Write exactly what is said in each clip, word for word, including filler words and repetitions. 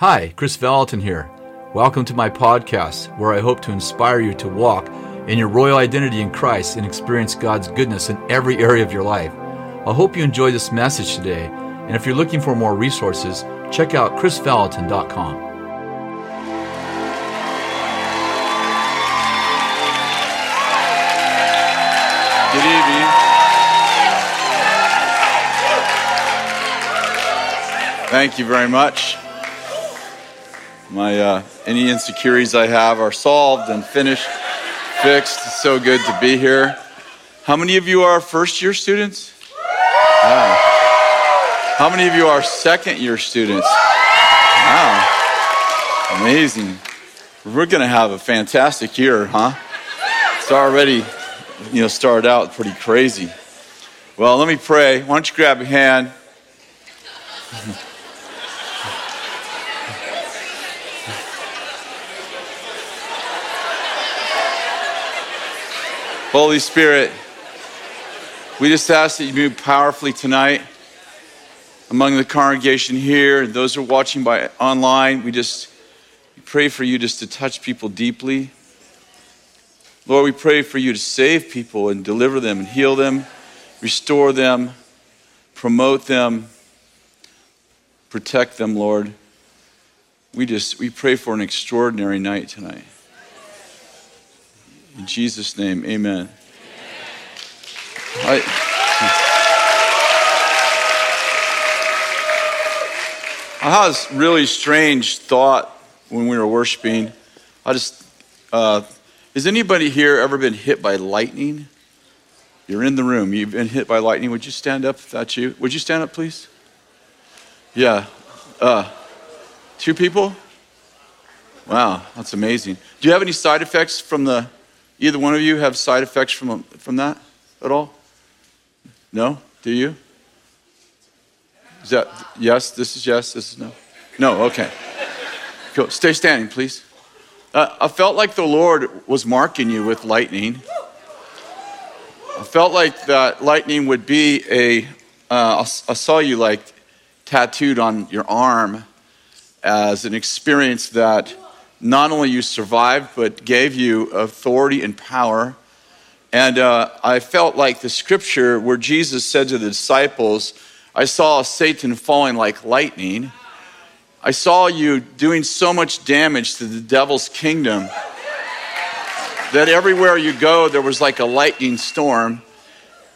Hi, Chris Vallotton here. Welcome to my podcast, where I hope to inspire you to walk in your royal identity in Christ and experience God's goodness in every area of your life. I hope you enjoy this message today, and if you're looking for more resources, check out chris vallotton dot com. Good evening. Thank you very much. My uh, any insecurities I have are solved and finished, fixed. It's so good to be here. How many of you are first-year students? Wow. How many of you are second-year students? Wow. Amazing. We're going to have a fantastic year, huh? It's already... You know, started out pretty crazy. Well, let me pray. Why don't you grab a hand? Holy Spirit, we just ask that you move powerfully tonight among the congregation here and those who are watching by online. We just pray for you just to touch people deeply. Lord, we pray for you to save people and deliver them and heal them, restore them, promote them, protect them, Lord. We just, we pray for an extraordinary night tonight. In Jesus' name, amen. I, I had this really strange thought when we were worshiping. I just... Uh, Has anybody here ever been hit by lightning? You're in the room. You've been hit by lightning. Would you stand up if that's you? Would you stand up, please? Yeah. Uh, two people? Wow, that's amazing. Do you have any side effects from the, either one of you have side effects from from that at all? No? Do you? Is that yes? This is yes? This is no? No, okay. Cool. Stay standing, please. Uh, I felt like the Lord was marking you with lightning. I felt like that lightning would be a, uh, I saw you like tattooed on your arm as an experience that not only you survived, but gave you authority and power. And uh, I felt like the scripture where Jesus said to the disciples, I saw Satan falling like lightning. I saw you doing so much damage to the devil's kingdom that everywhere you go, there was like a lightning storm.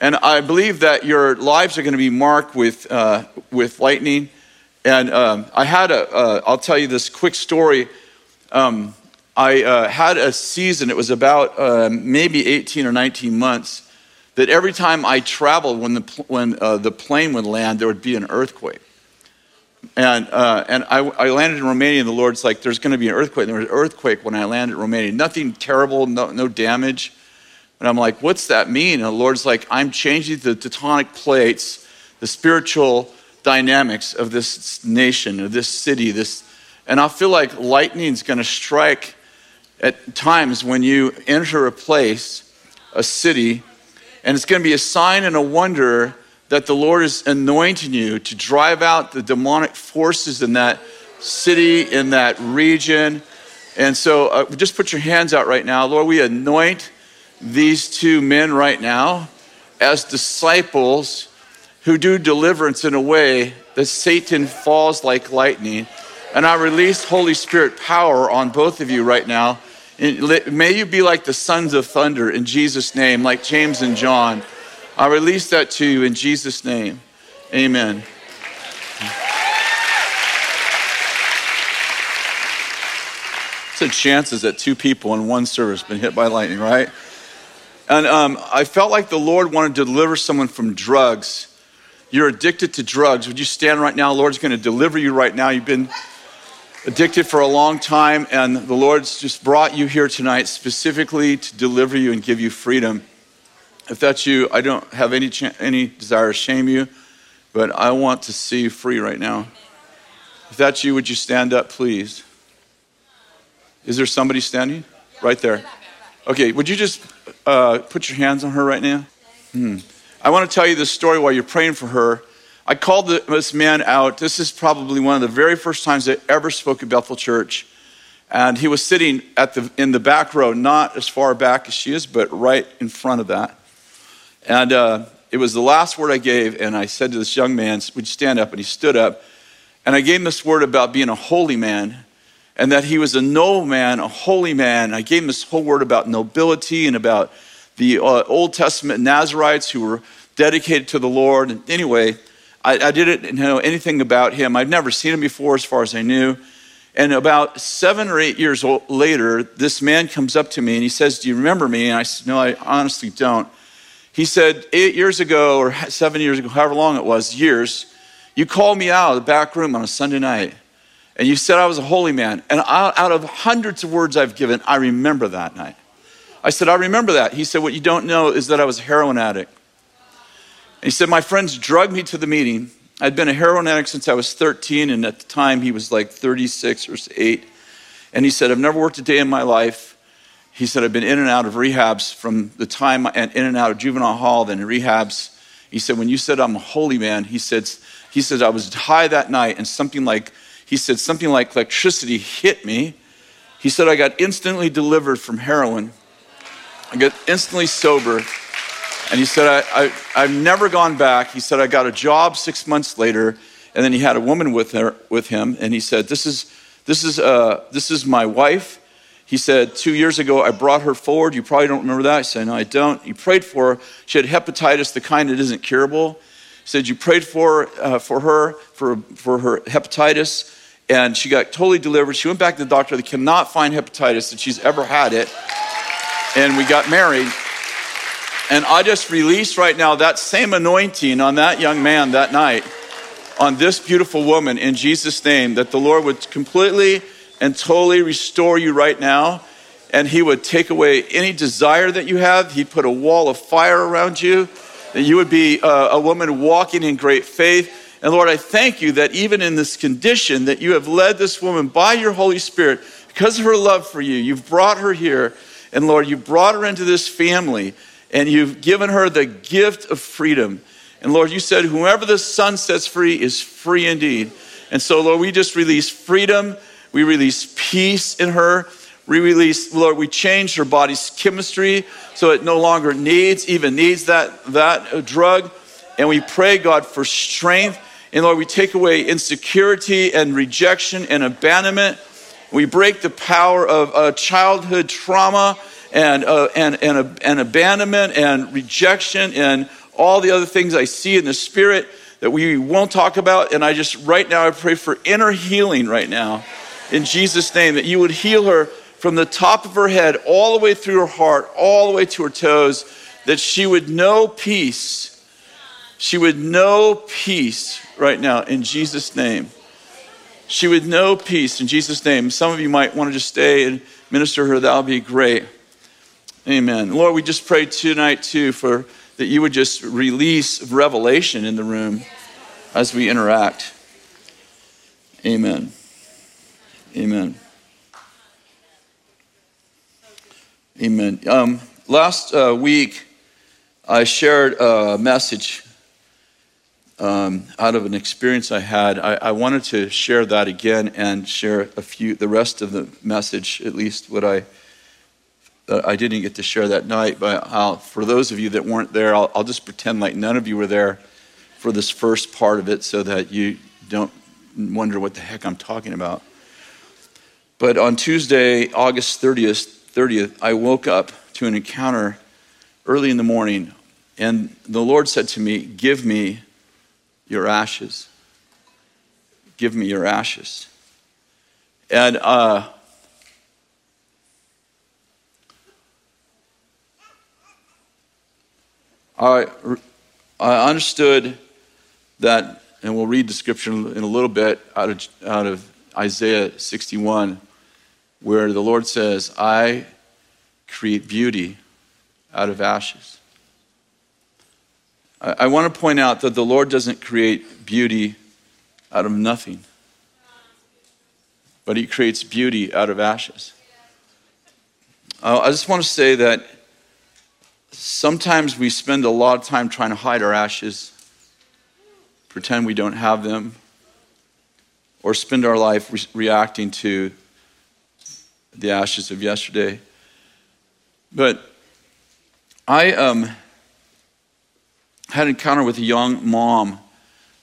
And I believe that your lives are going to be marked with uh, with lightning. And um, I had a, uh, I'll tell you this quick story. Um, I uh, had a season, it was about uh, maybe eighteen or nineteen months, that every time I traveled, when the, when, uh, the plane would land, there would be an earthquake. And uh, and I, I landed in Romania, and the Lord's like, there's going to be an earthquake. And there was an earthquake when I landed in Romania. Nothing terrible, no, no damage. And I'm like, what's that mean? And the Lord's like, I'm changing the tectonic plates, the spiritual dynamics of this nation, of this city. This, and I feel like lightning's going to strike at times when you enter a place, a city, and it's going to be a sign and a wonder that the Lord is anointing you to drive out the demonic forces in that city, in that region. And so uh, just put your hands out right now. Lord, we anoint these two men right now as disciples who do deliverance in a way that Satan falls like lightning. And I release Holy Spirit power on both of you right now. And may you be like the sons of thunder in Jesus' name, like James and John. I release that to you in Jesus' name. Amen. So chances that two people in one service have been hit by lightning, right? And um, I felt like the Lord wanted to deliver someone from drugs. You're addicted to drugs. Would you stand right now? The Lord's going to deliver you right now. You've been addicted for a long time, and the Lord's just brought you here tonight specifically to deliver you and give you freedom. If that's you, I don't have any cha- any desire to shame you, but I want to see you free right now. If that's you, would you stand up, please? Is there somebody standing? Right there. Okay, would you just uh, put your hands on her right now? Hmm. I want to tell you this story while you're praying for her. I called this man out. This is probably one of the very first times I ever spoke at Bethel Church. And he was sitting at the in the back row, not as far back as she is, but right in front of that. And uh, it was the last word I gave. And I said to this young man, would you stand up? And he stood up. And I gave him this word about being a holy man and that he was a noble man, a holy man. I gave him this whole word about nobility and about the uh, Old Testament Nazarites who were dedicated to the Lord. And anyway, I, I didn't know anything about him. I'd never seen him before as far as I knew. And about seven or eight years later, this man comes up to me and he says, do you remember me? And I said, no, I honestly don't. He said, eight years ago or seven years ago, however long it was, years, you called me out of the back room on a Sunday night and you said I was a holy man. And out of hundreds of words I've given, I remember that night. I said, I remember that. He said, what you don't know is that I was a heroin addict. And he said, my friends drugged me to the meeting. I'd been a heroin addict since I was thirteen, and at the time he was like thirty-six or eight. And he said, I've never worked a day in my life. He said, I've been in and out of rehabs from the time, and in and out of juvenile hall, then rehabs. He said, when you said I'm a holy man, he said, he said I was high that night, and something like, he said something like electricity hit me. He said, I got instantly delivered from heroin. I got instantly sober. And he said, I, I, I've never gone back. He said, I got a job six months later. And then he had a woman with her, with him. And he said, this is, this is, uh, this is my wife. He said, two years ago, I brought her forward. You probably don't remember that. I said, no, I don't. You prayed for her. She had hepatitis, the kind that isn't curable. He said, you prayed for, uh, for her, for, for her hepatitis. And she got totally delivered. She went back to the doctor. They cannot find hepatitis that she's ever had it. And we got married. And I just release right now that same anointing on that young man that night, on this beautiful woman in Jesus' name, that the Lord would completely and totally restore you right now. And he would take away any desire that you have. He'd put a wall of fire around you. That you would be a, a woman walking in great faith. And Lord, I thank you that even in this condition that you have led this woman by your Holy Spirit, because of her love for you, you've brought her here. And Lord, you brought her into this family. And you've given her the gift of freedom. And Lord, you said, whoever the Son sets free is free indeed. And so, Lord, we just release freedom. We release peace in her. We release, Lord, we change her body's chemistry so it no longer needs, even needs that, that drug. And we pray, God, for strength. And Lord, we take away insecurity and rejection and abandonment. We break the power of uh, childhood trauma and uh, and and and abandonment and rejection and all the other things I see in the spirit that we won't talk about. And I just right now I pray for inner healing right now, in Jesus' name, that you would heal her from the top of her head all the way through her heart, all the way to her toes, that she would know peace. She would know peace right now in Jesus' name. She would know peace in Jesus' name. Some of you might want to just stay and minister her. That'll be great. Amen. Lord, we just pray tonight too for that you would just release revelation in the room as we interact. Amen. Amen. Amen. Um, last uh, week, I shared a message um, out of an experience I had. I, I wanted to share that again and share a few, the rest of the message, at least what I. That I didn't get to share that night, but I'll, for those of you that weren't there, I'll, I'll just pretend like none of you were there for this first part of it so that you don't wonder what the heck I'm talking about. But on Tuesday, August thirtieth, thirtieth, I woke up to an encounter early in the morning, and the Lord said to me, give me your ashes. Give me your ashes. And, uh, I understood that, and we'll read the scripture in a little bit out of, out of Isaiah sixty-one, where the Lord says, I create beauty out of ashes. I, I want to point out that the Lord doesn't create beauty out of nothing, but he creates beauty out of ashes. Uh, I just want to say that sometimes we spend a lot of time trying to hide our ashes, pretend we don't have them, or spend our life re- reacting to the ashes of yesterday. But I um, had an encounter with a young mom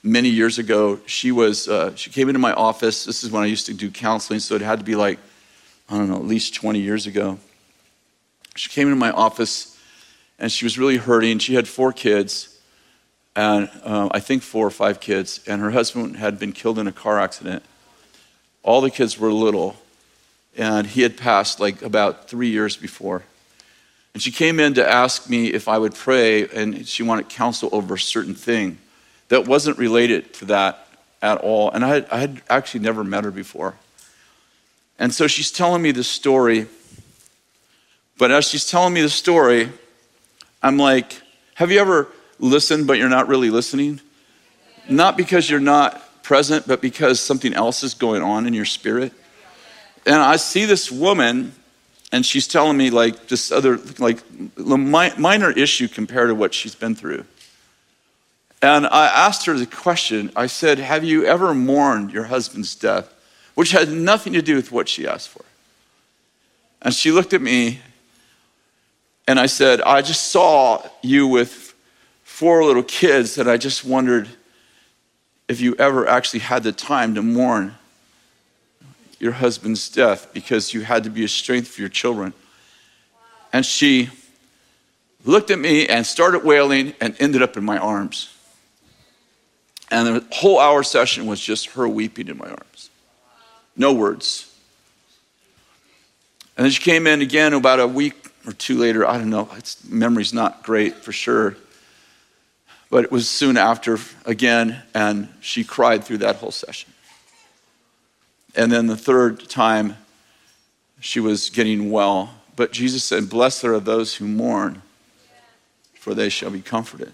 many years ago. She was uh, she came into my office. This is when I used to do counseling, so it had to be like, I don't know, at least twenty years ago. She came into my office, and she was really hurting. She had four kids. And uh, I think four or five kids, and her husband had been killed in a car accident. All the kids were little, and he had passed like about three years before. And she came in to ask me if I would pray, and she wanted counsel over a certain thing that wasn't related to that at all. And I had, I had actually never met her before. And so she's telling me this story, but as she's telling me the story, I'm like, have you ever listen, but you're not really listening? Not because you're not present, but because something else is going on in your spirit. And I see this woman, and she's telling me like this other, like minor issue compared to what she's been through. And I asked her the question, I said, have you ever mourned your husband's death? Which had nothing to do with what she asked for. And she looked at me, and I said, I just saw you with four little kids that I just wondered if you ever actually had the time to mourn your husband's death, because you had to be a strength for your children. And she looked at me and started wailing and ended up in my arms. And the whole hour session was just her weeping in my arms. No words. And then she came in again about a week or two later. I don't know. It's, memory's not great for sure. But it was soon after again, and she cried through that whole session. And then the third time, she was getting well. But Jesus said, blessed are those who mourn, for they shall be comforted.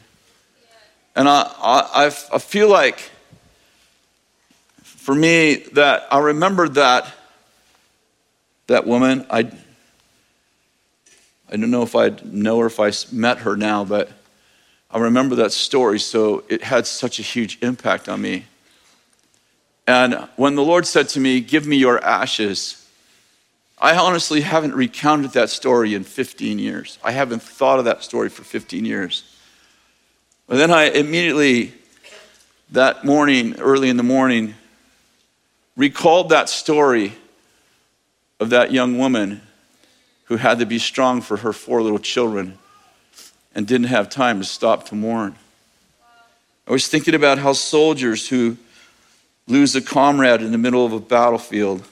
And I, I, I feel like, for me, that I remember that, that woman. I, I don't know if I'd know her if I met her now, but I remember that story, so it had such a huge impact on me. And when the Lord said to me, give me your ashes, I honestly haven't recounted that story in fifteen years. I haven't thought of that story for fifteen years. But then I immediately, that morning, early in the morning, recalled that story of that young woman who had to be strong for her four little children and didn't have time to stop to mourn. I was thinking about how soldiers who lose a comrade in the middle of a battlefield,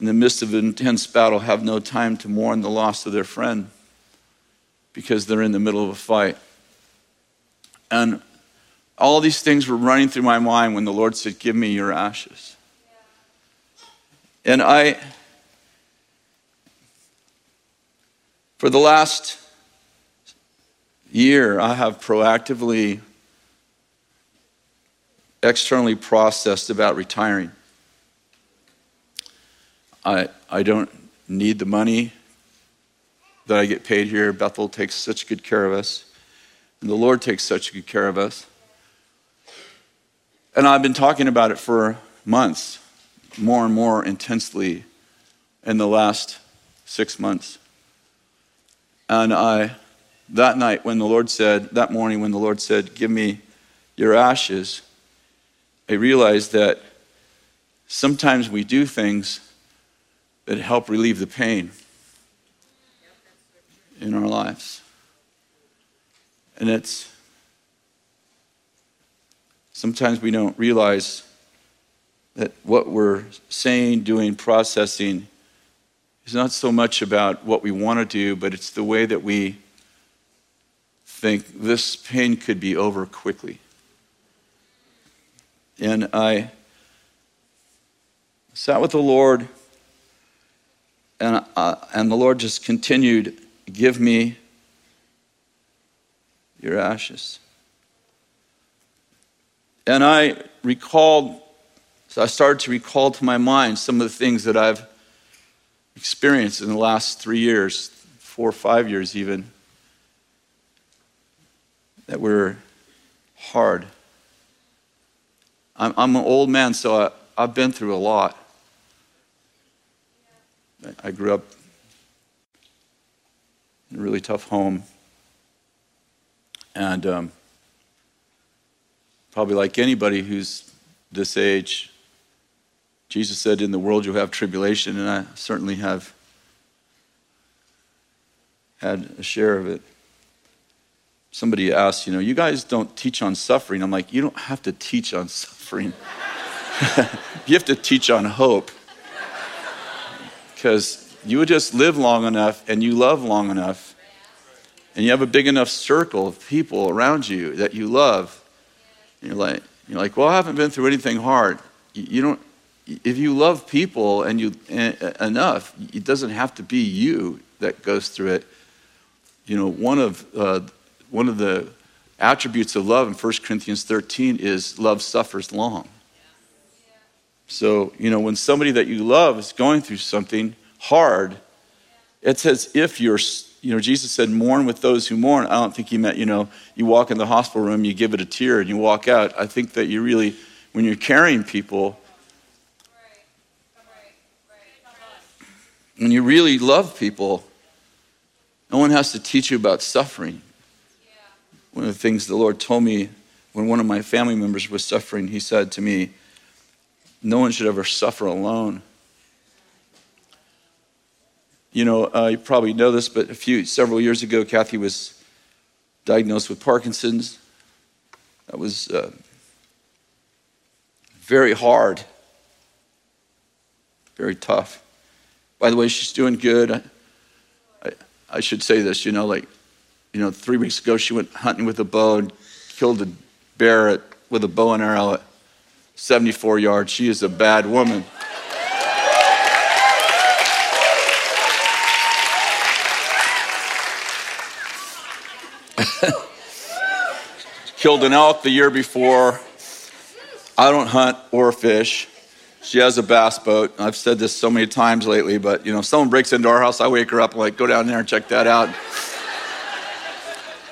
in the midst of an intense battle, have no time to mourn the loss of their friend because they're in the middle of a fight. And all these things were running through my mind when the Lord said, give me your ashes. And I, for the last year, I have proactively, externally processed about retiring. I I don't need the money that I get paid here. Bethel takes such good care of us, and the Lord takes such good care of us. And I've been talking about it for months, more and more intensely in the last six months. And I... That night when the Lord said, that morning when the Lord said, give me your ashes, I realized that sometimes we do things that help relieve the pain in our lives. And it's, sometimes we don't realize that what we're saying, doing, processing is not so much about what we want to do, but it's the way that we think this pain could be over quickly. And I sat with the Lord, and I, and the Lord just continued, give me your ashes. And I recalled, so I started to recall to my mind some of the things that I've experienced in the last three years, four or five years even, that were hard I'm, I'm an old man, so I, I've been through a lot. I grew up in a really tough home. And um, probably like anybody who's this age, Jesus said, in the world you'll have tribulation, and I certainly have had a share of it. Somebody asked, you know, you guys don't teach on suffering. I'm like, you don't have to teach on suffering. You have to teach on hope. Because you would just live long enough and you love long enough and you have a big enough circle of people around you that you love. And you're like, you're like, well, I haven't been through anything hard. You don't, if you love people and you enough, it doesn't have to be you that goes through it. You know, one of uh, one of the attributes of love in First Corinthians thirteen is love suffers long. So, you know, when somebody that you love is going through something hard, it's as if you're, you know, Jesus said, mourn with those who mourn. I don't think he meant, you know, you walk in the hospital room, you give it a tear and you walk out. I think that you really, when you're carrying people, when you really love people, no one has to teach you about suffering. One of the things the Lord told me when one of my family members was suffering, he said to me, no one should ever suffer alone. You know, uh, you probably know this, but a few, several years ago, Kathy was diagnosed with Parkinson's. That was uh, very hard, very tough. By the way, she's doing good. I, I, I should say this, you know, like, you know, three weeks ago, she went hunting with a bow and killed a bear at, with a bow and arrow at seventy-four yards. She is a bad woman. Killed an elk the year before. I don't hunt or fish. She has a bass boat. I've said this so many times lately, but you know, if someone breaks into our house, I wake her up and like, go down there and check that out.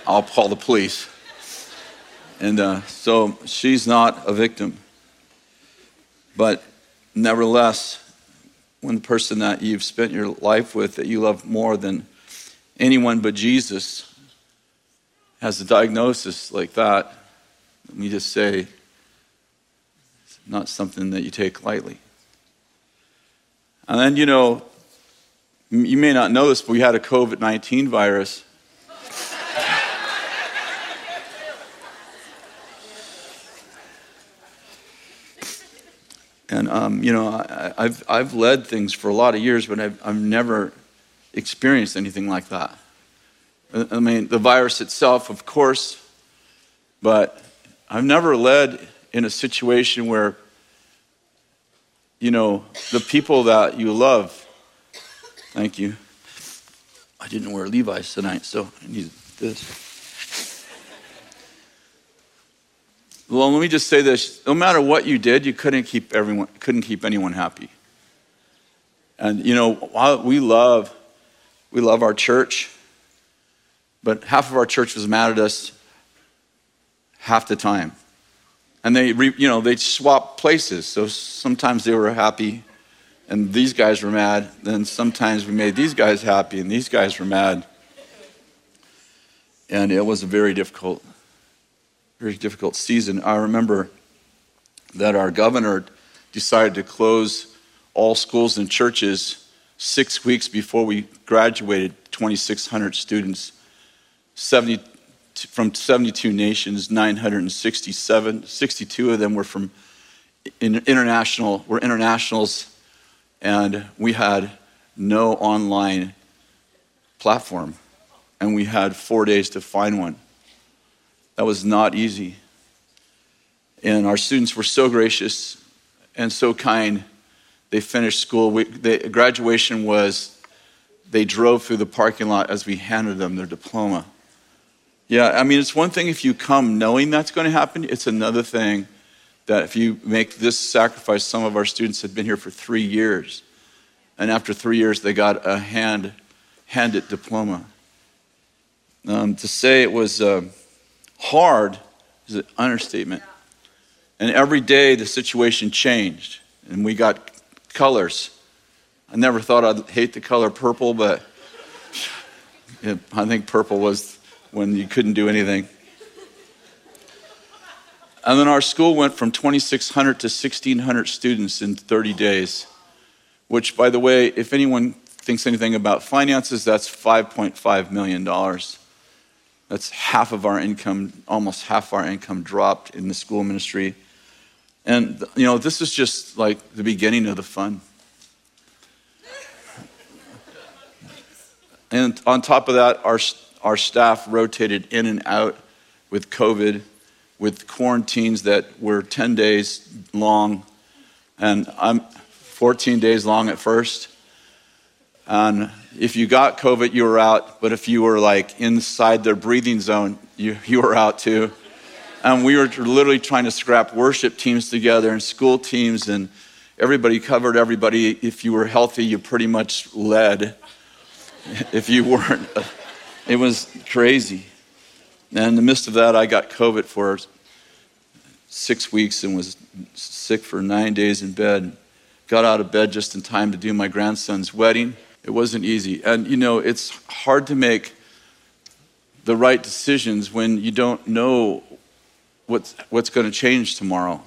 I'll call the police. And uh, so she's not a victim. But nevertheless, when the person that you've spent your life with, that you love more than anyone but Jesus, has a diagnosis like that, let me just say, it's not something that you take lightly. And then, you know, you may not know this, but we had a covid nineteen virus. And, um, you know, I, I've I've led things for a lot of years, but I've, I've never experienced anything like that. I mean, the virus itself, of course, but I've never led in a situation where, you know, the people that you love, thank you. I didn't wear Levi's tonight, so I need this. Well, let me just say this. No matter what you did, you couldn't keep everyone, couldn't keep anyone happy. And you know, we love, we love our church, but half of our church was mad at us half the time. And they, you know, they swapped places. So sometimes they were happy, and these guys were mad. Then sometimes we made these guys happy, and these guys were mad. And it was very difficult. Very difficult season. I remember that our governor decided to close all schools and churches six weeks before we graduated twenty-six hundred students, seventy from seventy-two nations, nine hundred sixty-seven, sixty-two of them were from international, were internationals, and we had no online platform, and we had four days to find one. That was not easy. And our students were so gracious and so kind. They finished school. We, they, graduation was, they drove through the parking lot as we handed them their diploma. Yeah, I mean, it's one thing if you come knowing that's going to happen. It's another thing that if you make this sacrifice, some of our students had been here for three years. And after three years, they got a hand, handed diploma. Um, to say it was... Uh, hard is an understatement. And every day the situation changed and we got colors. I never thought I'd hate the color purple, but I think purple was when you couldn't do anything. And then our school went from twenty-six hundred to sixteen hundred students in thirty days, which, by the way, if anyone thinks anything about finances, that's five point five million dollars. That's half of our income, almost half our income dropped in the school ministry. And, you know, this is just like the beginning of the fun. And on top of that, our our staff rotated in and out with COVID, with quarantines that were ten days long, and I'm fourteen days long at first. And if you got COVID, you were out, but if you were like inside their breathing zone, you, you were out too. And we were literally trying to scrap worship teams together and school teams, and everybody covered everybody. If you were healthy, you pretty much led. If you weren't, it was crazy. And in the midst of that, I got COVID for six weeks and was sick for nine days in bed. Got out of bed just in time to do my grandson's wedding. It wasn't easy. And you know, it's hard to make the right decisions when you don't know what's, what's going to change tomorrow.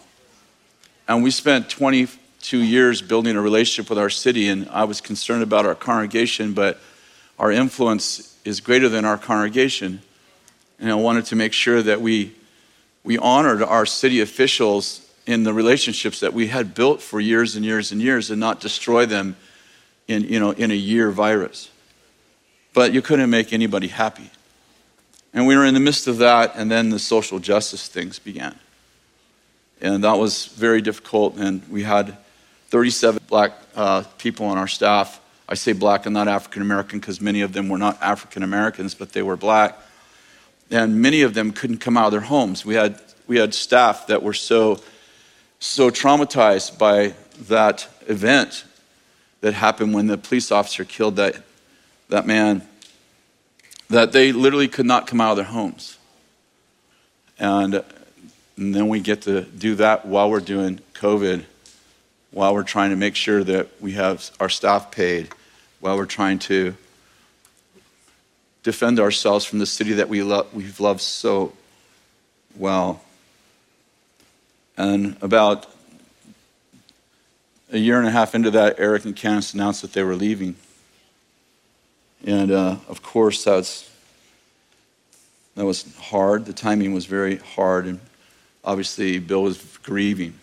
And we spent twenty-two years building a relationship with our city, and I was concerned about our congregation, but our influence is greater than our congregation. And I wanted to make sure that we we honored our city officials in the relationships that we had built for years and years and years, and not destroy them in, you know, in a year virus. But you couldn't make anybody happy. And we were in the midst of that, and then the social justice things began. And that was very difficult, and we had thirty-seven black uh, people on our staff. I say black and not African American because many of them were not African Americans, but they were black. And many of them couldn't come out of their homes. We had we had staff that were so, so traumatized by that event that happened when the police officer killed that, that man, that they literally could not come out of their homes. And, and then we get to do that while we're doing COVID, while we're trying to make sure that we have our staff paid, while we're trying to defend ourselves from the city that we lo- we've loved so well. And about a year and a half into that, Eric and Candace announced that they were leaving. And uh, of course, that's that was hard. The timing was very hard, and obviously Bill was grieving.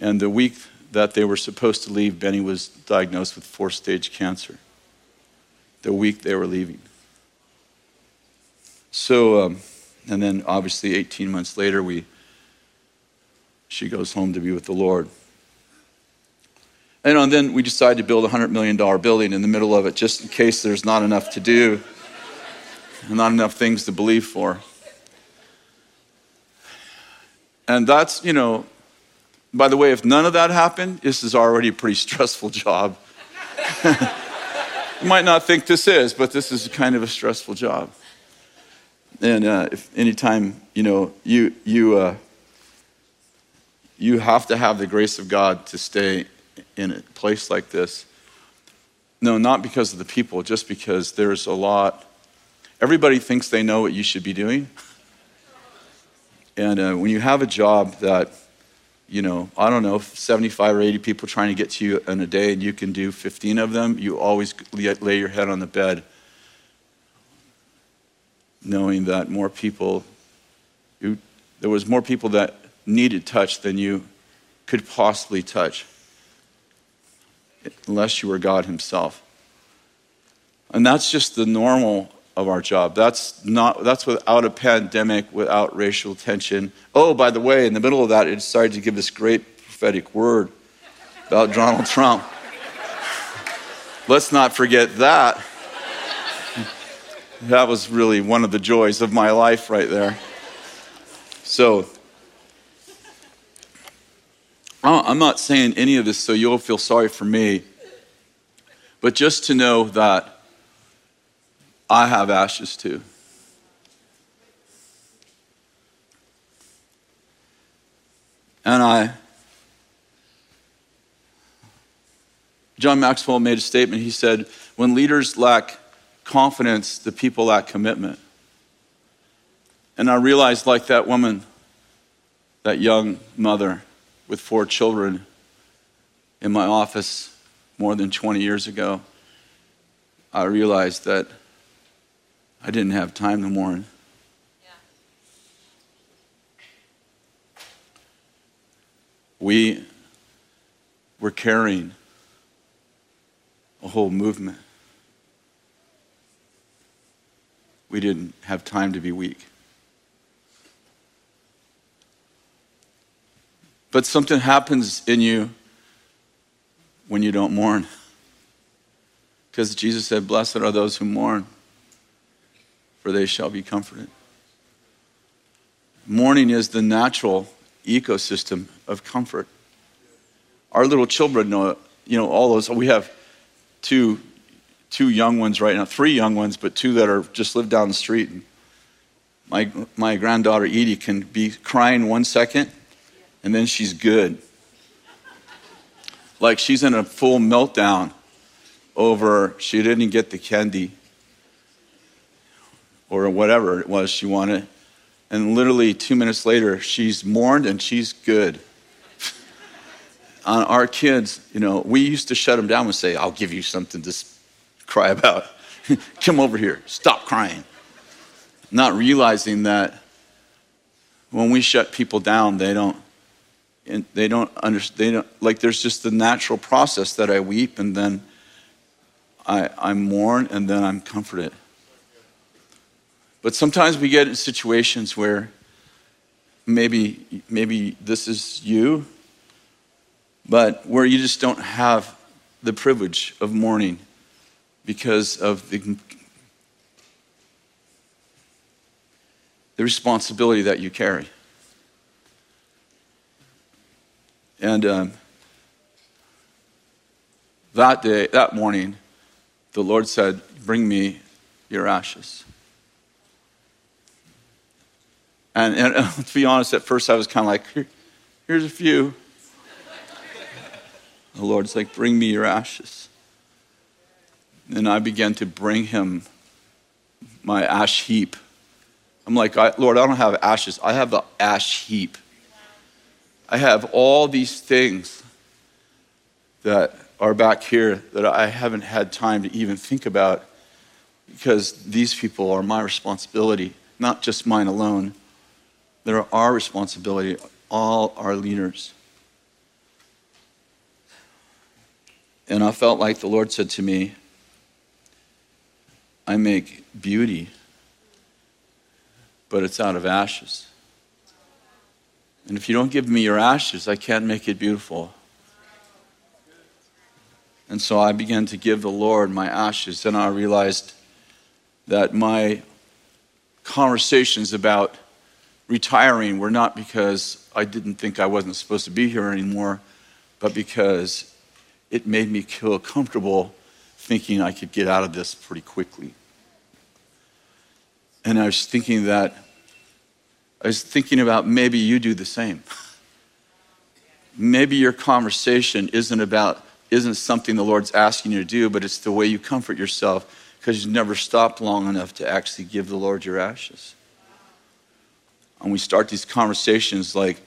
And the week that they were supposed to leave, Benny was diagnosed with fourth-stage cancer. The week they were leaving. So, um, and then obviously eighteen months later, we she goes home to be with the Lord. And, and then we decided to build a one hundred million dollars building in the middle of it, just in case there's not enough to do and not enough things to believe for. And that's, you know, by the way, if none of that happened, this is already a pretty stressful job. You might not think this is, but this is kind of a stressful job. And uh, if anytime, you know, you you uh, you have to have the grace of God to stay in a place like this. No, not because of the people, just because there's a lot. Everybody thinks they know what you should be doing. And uh, when you have a job that, you know, I don't know, seventy-five or eighty people trying to get to you in a day, and you can do fifteen of them, you always lay your head on the bed knowing that more people, you, there was more people that needed touch than you could possibly touch, unless you were God himself. And that's just the normal of our job. That's not. That's without a pandemic, without racial tension. Oh, by the way, in the middle of that, it decided to give this great prophetic word about Donald Trump. Let's not forget that. That was really one of the joys of my life right there. So, I'm not saying any of this so you'll feel sorry for me, but just to know that I have ashes too. And I, John Maxwell made a statement. He said, when leaders lack confidence, the people lack commitment. And I realized, like that woman, that young mother with four children in my office more than twenty years ago, I realized that I didn't have time to mourn. Yeah. We were carrying a whole movement. We didn't have time to be weak. But something happens in you when you don't mourn. Because Jesus said, blessed are those who mourn, for they shall be comforted. Mourning is the natural ecosystem of comfort. Our little children know it. You know, all those. We have two, two young ones right now, three young ones, but two that are just live down the street. And my, my granddaughter, Edie, can be crying one second, and then she's good. Like she's in a full meltdown over she didn't get the candy or whatever it was she wanted. And literally two minutes later, she's mourned and she's good. On our kids, you know, we used to shut them down and say, I'll give you something to cry about. Come over here, stop crying. Not realizing that when we shut people down, they don't, and they don't understand, they don't, like there's just the natural process that I weep and then I, I mourn and then I'm comforted. But sometimes we get in situations where maybe, maybe this is you, but where you just don't have the privilege of mourning because of the, the responsibility that you carry. And um, that day, that morning, the Lord said, bring me your ashes. And, and uh, to be honest, at first I was kind of like, Here, here's a few. The Lord's like, bring me your ashes. And I began to bring him my ash heap. I'm like, I, Lord, I don't have ashes. I have the ash heap. I have all these things that are back here that I haven't had time to even think about because these people are my responsibility, not just mine alone. They're our responsibility, all our leaders. And I felt like the Lord said to me, I make beauty, but it's out of ashes. And if you don't give me your ashes, I can't make it beautiful. And so I began to give the Lord my ashes, and I realized that my conversations about retiring were not because I didn't think I wasn't supposed to be here anymore, but because it made me feel comfortable thinking I could get out of this pretty quickly. And I was thinking that I was thinking about maybe you do the same. Maybe your conversation isn't about, isn't something the Lord's asking you to do, but it's the way you comfort yourself because you've never stopped long enough to actually give the Lord your ashes. And we start these conversations like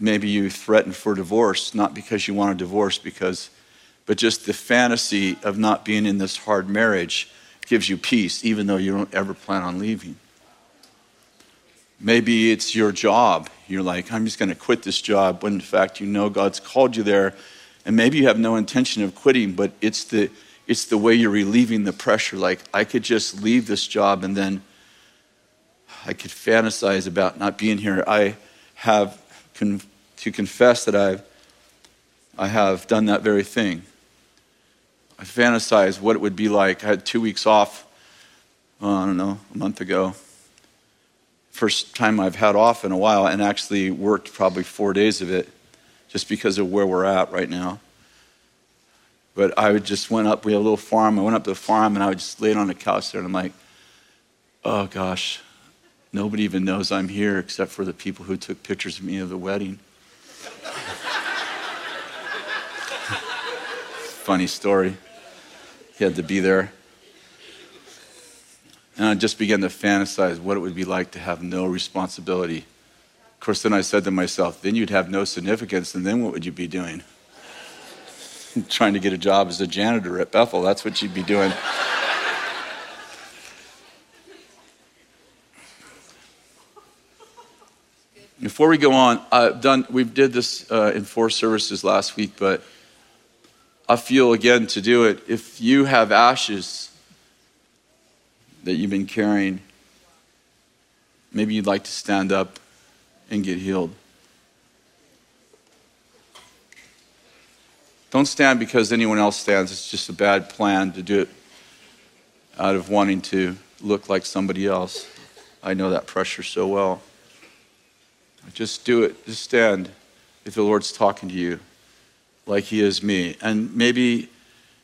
maybe you threaten for divorce, not because you want a divorce, because, but just the fantasy of not being in this hard marriage gives you peace, even though you don't ever plan on leaving. Maybe it's your job. You're like, I'm just going to quit this job, when in fact you know God's called you there. And maybe you have no intention of quitting, but it's the it's the way you're relieving the pressure. Like, I could just leave this job and then I could fantasize about not being here. I have con- to confess that I've, I have done that very thing. I fantasized what it would be like. I had two weeks off, oh, I don't know, a month ago. First time I've had off in a while, and actually worked probably four days of it just because of where we're at right now. But I would just went up, we have a little farm, I went up to the farm and I would just lay it on the couch there and I'm like, oh gosh, Nobody even knows I'm here except for the people who took pictures of me at the wedding. Funny story. He had to be there. And I just began to fantasize what it would be like to have no responsibility. Of course, then I said to myself, then you'd have no significance, and then what would you be doing? Trying to get a job as a janitor at Bethel, that's what you'd be doing. Before we go on, I've done, we've did this uh, in four services last week, but I feel again to do it. If you have ashes that you've been carrying, maybe you'd like to stand up and get healed. Don't stand because anyone else stands. It's just a bad plan to do it out of wanting to look like somebody else. I know that pressure so well. Just do it. Just stand if the Lord's talking to you like he is me. And maybe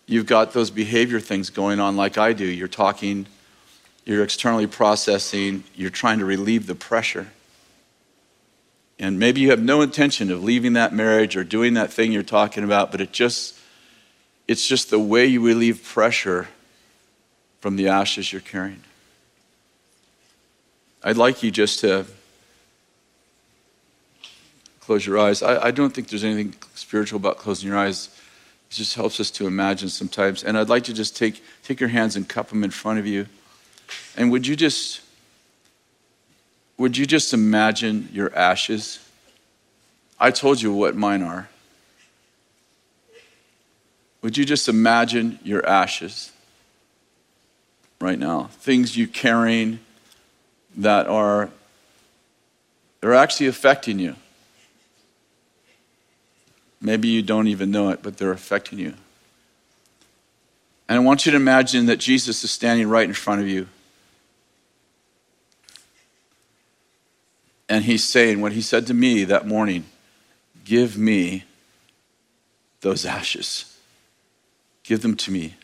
you've got those behavior things going on like I do. You're talking, you're externally processing, you're trying to relieve the pressure. And maybe you have no intention of leaving that marriage or doing that thing you're talking about, but it just, it's just the way you relieve pressure from the ashes you're carrying. I'd like you just to close your eyes. I, I don't think there's anything spiritual about closing your eyes. It just helps us to imagine sometimes. And I'd like to just take, take your hands and cup them in front of you. And would you just, would you just imagine your ashes? I told you what mine are. Would you just imagine your ashes right now? Things you're carrying that are, they're actually affecting you. Maybe you don't even know it, but they're affecting you. And I want you to imagine that Jesus is standing right in front of you. And he's saying what he said to me that morning, give me those ashes. Give them to me.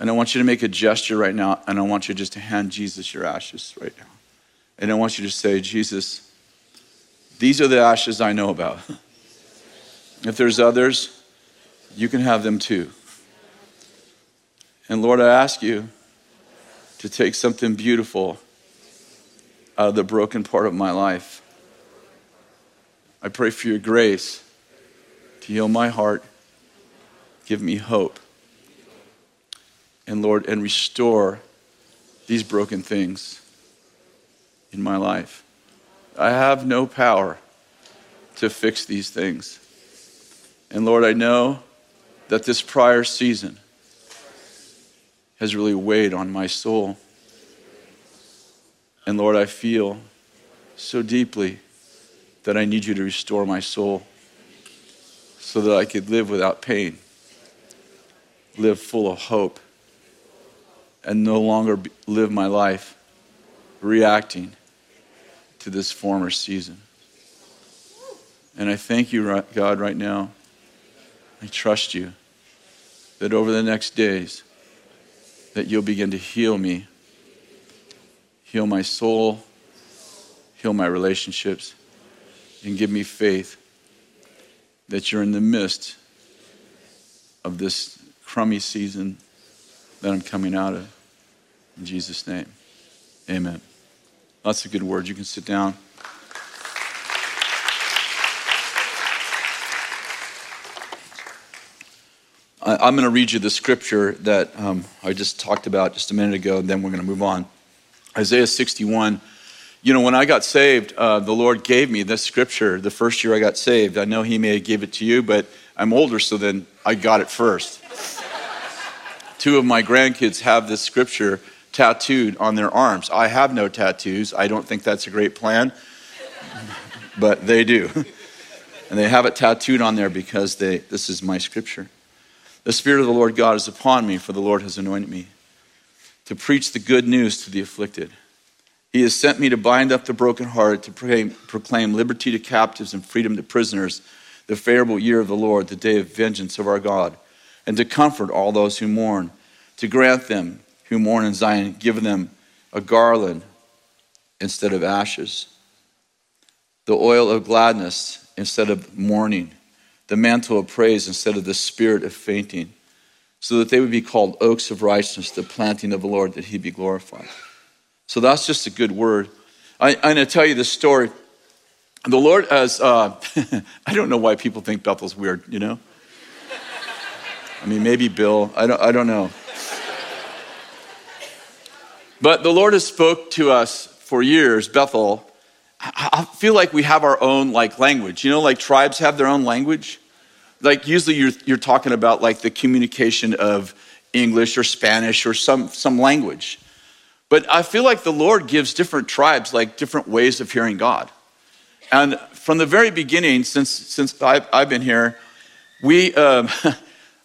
And I want you to make a gesture right now, and I want you just to hand Jesus your ashes right now. And I want you to say, Jesus, these are the ashes I know about. If there's others, you can have them too. And Lord, I ask you to take something beautiful out of the broken part of my life. I pray for your grace to heal my heart, give me hope, and Lord, and restore these broken things in my life. I have no power to fix these things. And Lord, I know that this prior season has really weighed on my soul. And Lord, I feel so deeply that I need you to restore my soul so that I could live without pain, live full of hope, and no longer live my life reacting to this former season. And I thank you, God, right now. I trust you that over the next days that you'll begin to heal me, heal my soul, heal my relationships, and give me faith that you're in the midst of this crummy season that I'm coming out of. In Jesus' name, amen. Lots of good words. You can sit down. I'm going to read you the scripture that um, I just talked about just a minute ago, and then we're going to move on. Isaiah sixty-one. You know, when I got saved, uh, the Lord gave me this scripture the first year I got saved. I know he may have gave it to you, but I'm older, so then I got it first. Two of my grandkids have this scripture tattooed on their arms. I have no tattoos. I don't think that's a great plan, but they do. And they have it tattooed on there because they. This is my scripture. The Spirit of the Lord God is upon me, for the Lord has anointed me to preach the good news to the afflicted. He has sent me to bind up the brokenhearted, to proclaim, proclaim liberty to captives and freedom to prisoners, the favorable year of the Lord, the day of vengeance of our God, and to comfort all those who mourn, to grant them who mourn in Zion, give them a garland instead of ashes, the oil of gladness instead of mourning, the mantle of praise instead of the spirit of fainting, so that they would be called oaks of righteousness, the planting of the Lord, that he be glorified. So that's just a good word. I, I'm going to tell you this story. The Lord has, uh, I don't know why people think Bethel's weird, you know? I mean, maybe Bill, I don't, I don't know. But the Lord has spoke to us for years, Bethel. I feel like we have our own like language, you know, like tribes have their own language. Like usually you're you're talking about like the communication of English or Spanish or some some language. But I feel like the Lord gives different tribes like different ways of hearing God. And from the very beginning, since since I've, I've been here, we um,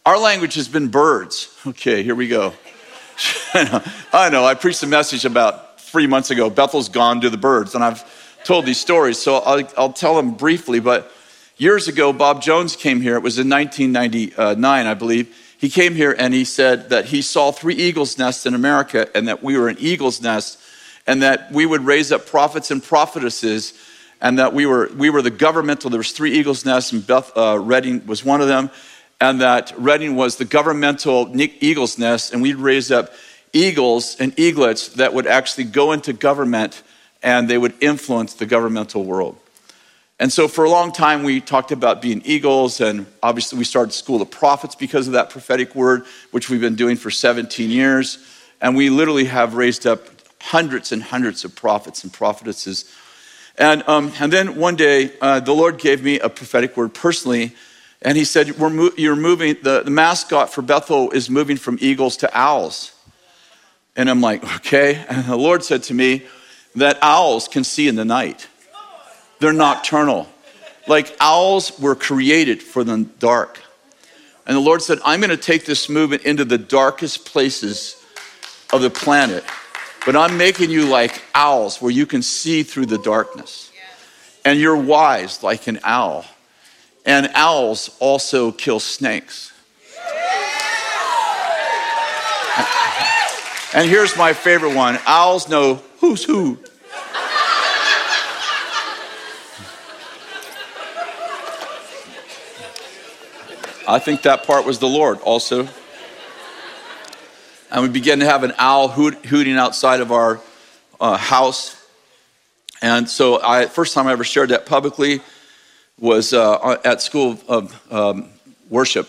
our language has been birds. Okay, here we go. I know, I know, I preached a message about three months ago, Bethel's gone to the birds, and I've told these stories, so I'll, I'll tell them briefly. But years ago, Bob Jones came here. It was in nineteen ninety-nine, I believe. He came here and he said that he saw three eagles' nests in America and that we were an eagle's nest and that we would raise up prophets and prophetesses and that we were we were the governmental. There was three eagles' nests and Beth, uh, Redding was one of them, and that Redding was the governmental eagle's nest, and we'd raise up eagles and eaglets that would actually go into government and they would influence the governmental world. And so for a long time, we talked about being eagles, and obviously we started School of Prophets because of that prophetic word, which we've been doing for seventeen years. And we literally have raised up hundreds and hundreds of prophets and prophetesses. And um, and then one day, uh, the Lord gave me a prophetic word personally, and he said, "We're mo- you're moving, the, the mascot for Bethel is moving from eagles to owls." And I'm like, okay. And the Lord said to me, that owls can see in the night. They're nocturnal. Like owls were created for the dark. And the Lord said, I'm gonna take this movement into the darkest places of the planet, but I'm making you like owls where you can see through the darkness. And you're wise like an owl. And owls also kill snakes. And here's my favorite one. Owls know who's who. I think that part was the Lord also. And we began to have an owl hoot, hooting outside of our uh, house. And so I, first time I ever shared that publicly was uh, at School of um, Worship.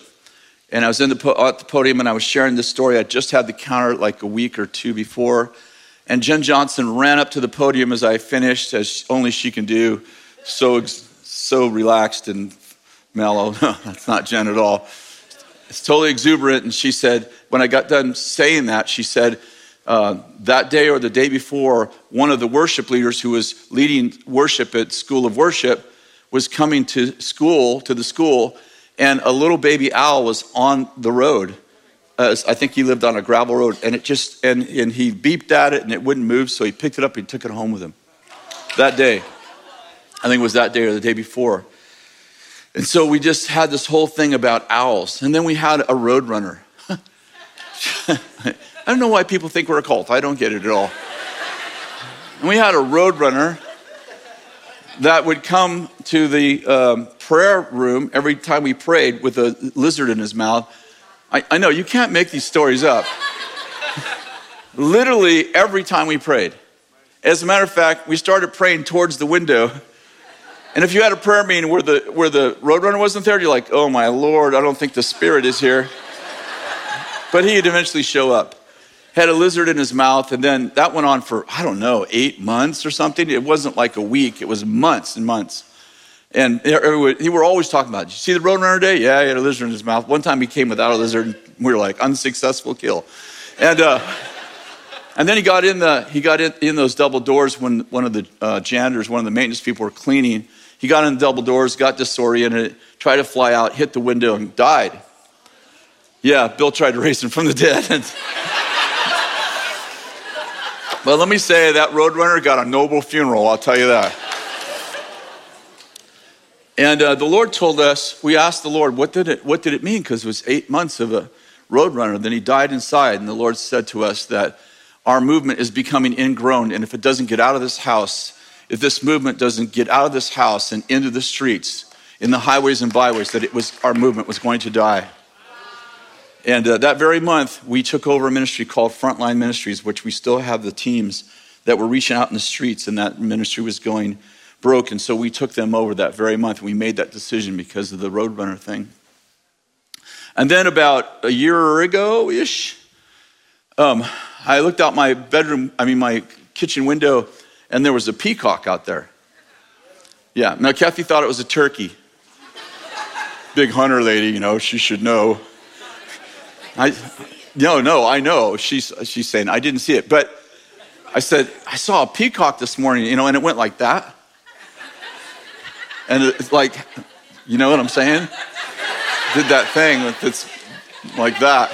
And I was in the po- at the podium and I was sharing this story. I just had the counter like a week or two before. And Jen Johnson ran up to the podium as I finished, as only she can do. So so relaxed and mellow. No, that's not Jen at all. It's totally exuberant. And she said, when I got done saying that, she said, uh, that day or the day before, one of the worship leaders who was leading worship at School of Worship was coming to school, to the school, and a little baby owl was on the road. Uh, I think he lived on a gravel road, and it just and, and he beeped at it, and it wouldn't move, so he picked it up and took it home with him that day. I think it was that day or the day before. And so we just had this whole thing about owls, and then we had a road runner. I don't know why people think we're a cult. I don't get it at all. And we had a road runner that would come to the um, prayer room every time we prayed with a lizard in his mouth. I, I know, you can't make these stories up. Literally every time we prayed. As a matter of fact, we started praying towards the window. And if you had a prayer meeting where the where the roadrunner wasn't there, you're like, oh my Lord, I don't think the spirit is here. But he'd eventually show up. Had a lizard in his mouth, and then that went on for, I don't know, eight months or something. It wasn't like a week. It was months and months. And we were always talking about, did you see the roadrunner day? Yeah, he had a lizard in his mouth. One time he came without a lizard, and we were like, unsuccessful kill. And uh, and then he got in the he got in, in those double doors when one of the uh, janitors, one of the maintenance people were cleaning. He got in the double doors, got disoriented, tried to fly out, hit the window, and died. Yeah, Bill tried to raise him from the dead. And but let me say, that roadrunner got a noble funeral, I'll tell you that. And uh, the Lord told us, we asked the Lord, what did it, what did it mean? Because it was eight months of a roadrunner. Then he died inside. And the Lord said to us that our movement is becoming ingrown. And if it doesn't get out of this house, if this movement doesn't get out of this house and into the streets, in the highways and byways, that it was our movement was going to die. And uh, that very month, we took over a ministry called Frontline Ministries, which we still have the teams that were reaching out in the streets, and that ministry was going broke. And so we took them over that very month. We made that decision because of the Roadrunner thing. And then about a year ago-ish, um, I looked out my bedroom, I mean my kitchen window, and there was a peacock out there. Yeah, now Kathy thought it was a turkey. Big hunter lady, you know, she should know. I, no, no, I know. She's she's saying, I didn't see it. But I said, I saw a peacock this morning, you know, and it went like that. And it's like, you know what I'm saying? Did that thing with its, like that.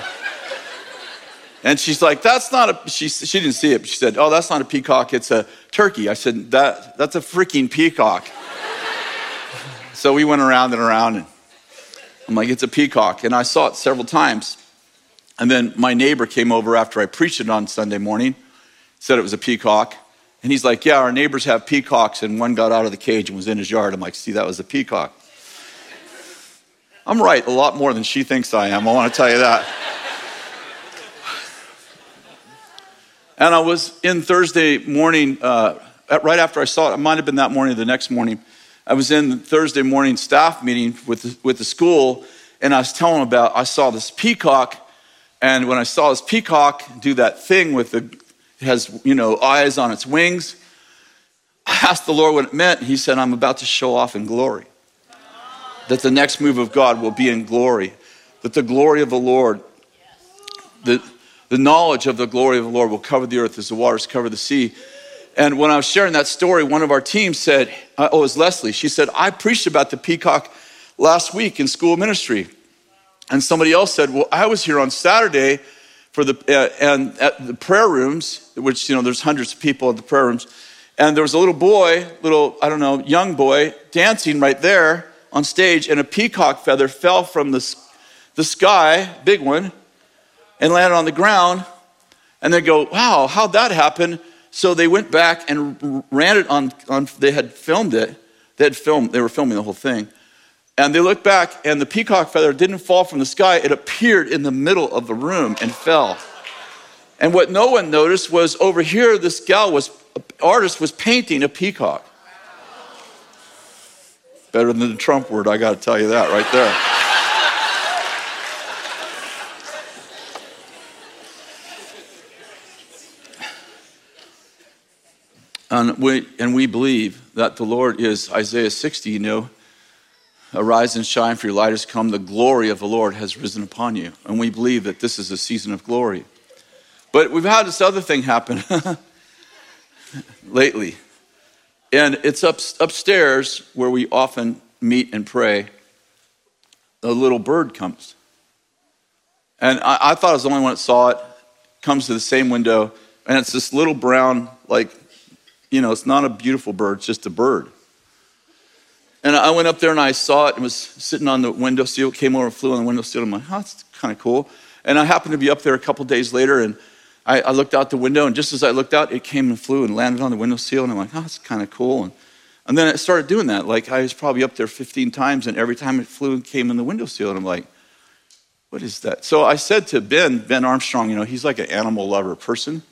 And she's like, that's not a, she, she didn't see it, but she said, oh, that's not a peacock, it's a turkey. I said, that that's a freaking peacock. So we went around and around, and I'm like, it's a peacock. And I saw it several times. And then my neighbor came over after I preached it on Sunday morning, said it was a peacock. And he's like, yeah, our neighbors have peacocks, and one got out of the cage and was in his yard. I'm like, see, that was a peacock. I'm right a lot more than she thinks I am, I want to tell you that. And I was in Thursday morning, uh, right after I saw it, it might have been that morning or the next morning, I was in Thursday morning staff meeting with the, with the school, and I was telling them about, I saw this peacock, and when I saw this peacock do that thing with the, it has, you know, eyes on its wings, I asked the Lord what it meant, and he said, I'm about to show off in glory. That the next move of God will be in glory. That the glory of the Lord, the, the knowledge of the glory of the Lord will cover the earth as the waters cover the sea. And when I was sharing that story, one of our team said, oh, it was Leslie. She said, I preached about the peacock last week in school ministry. And somebody else said, well, I was here on Saturday for the uh, and at the prayer rooms, which, you know, there's hundreds of people at the prayer rooms. And there was a little boy, little, I don't know, young boy dancing right there on stage, and a peacock feather fell from the, the sky, big one, and landed on the ground. And they go, wow, how'd that happen? So they went back and ran it on, on they had filmed it. They had filmed, they were filming the whole thing. And they looked back, and the peacock feather didn't fall from the sky. It appeared in the middle of the room and fell. And what no one noticed was over here, this gal was, artist was painting a peacock. Better than the Trump word, I got to tell you that right there. and, we, and we believe that the Lord is, Isaiah sixty, you know, arise and shine, for your light has come, the glory of the Lord has risen upon you. And we believe that this is a season of glory. But we've had this other thing happen lately. And it's up, upstairs where we often meet and pray. A little bird comes. And I, I thought I was the only one that saw it. Comes to the same window. And it's this little brown, like, you know, it's not a beautiful bird. It's just a bird. And I went up there and I saw it and was sitting on the windowsill. Came over and flew on the windowsill. I'm like, oh, that's kind of cool. And I happened to be up there a couple days later, and I, I looked out the window, and just as I looked out, it came and flew and landed on the windowsill, and I'm like, oh, that's kind of cool. And, and then it started doing that. Like, I was probably up there fifteen times, and every time it flew and came in the windowsill, and I'm like, what is that? So I said to Ben, Ben Armstrong, you know, he's like an animal lover person.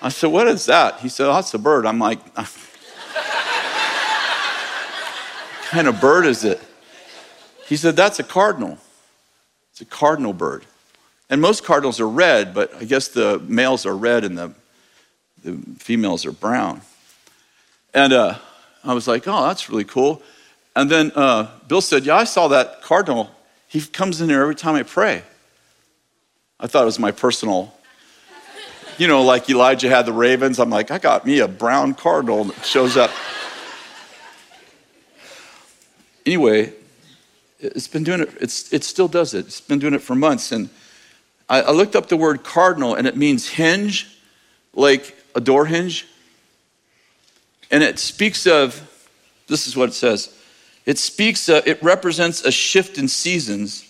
I said, what is that? He said, oh, that's a bird. I'm like, what kind of bird is it? He said, that's a cardinal. It's a cardinal bird. And most cardinals are red, but I guess the males are red and the, the females are brown. And uh, I was like, oh, that's really cool. And then uh, Bill said, yeah, I saw that cardinal. He comes in here every time I pray. I thought it was my personal, you know, like Elijah had the ravens. I'm like, I got me a brown cardinal that shows up. Anyway, it's been doing it. It's, it still does it. It's been doing it for months. And I looked up the word cardinal, and it means hinge, like a door hinge. And it speaks of, this is what it says. It speaks of, it represents a shift in seasons,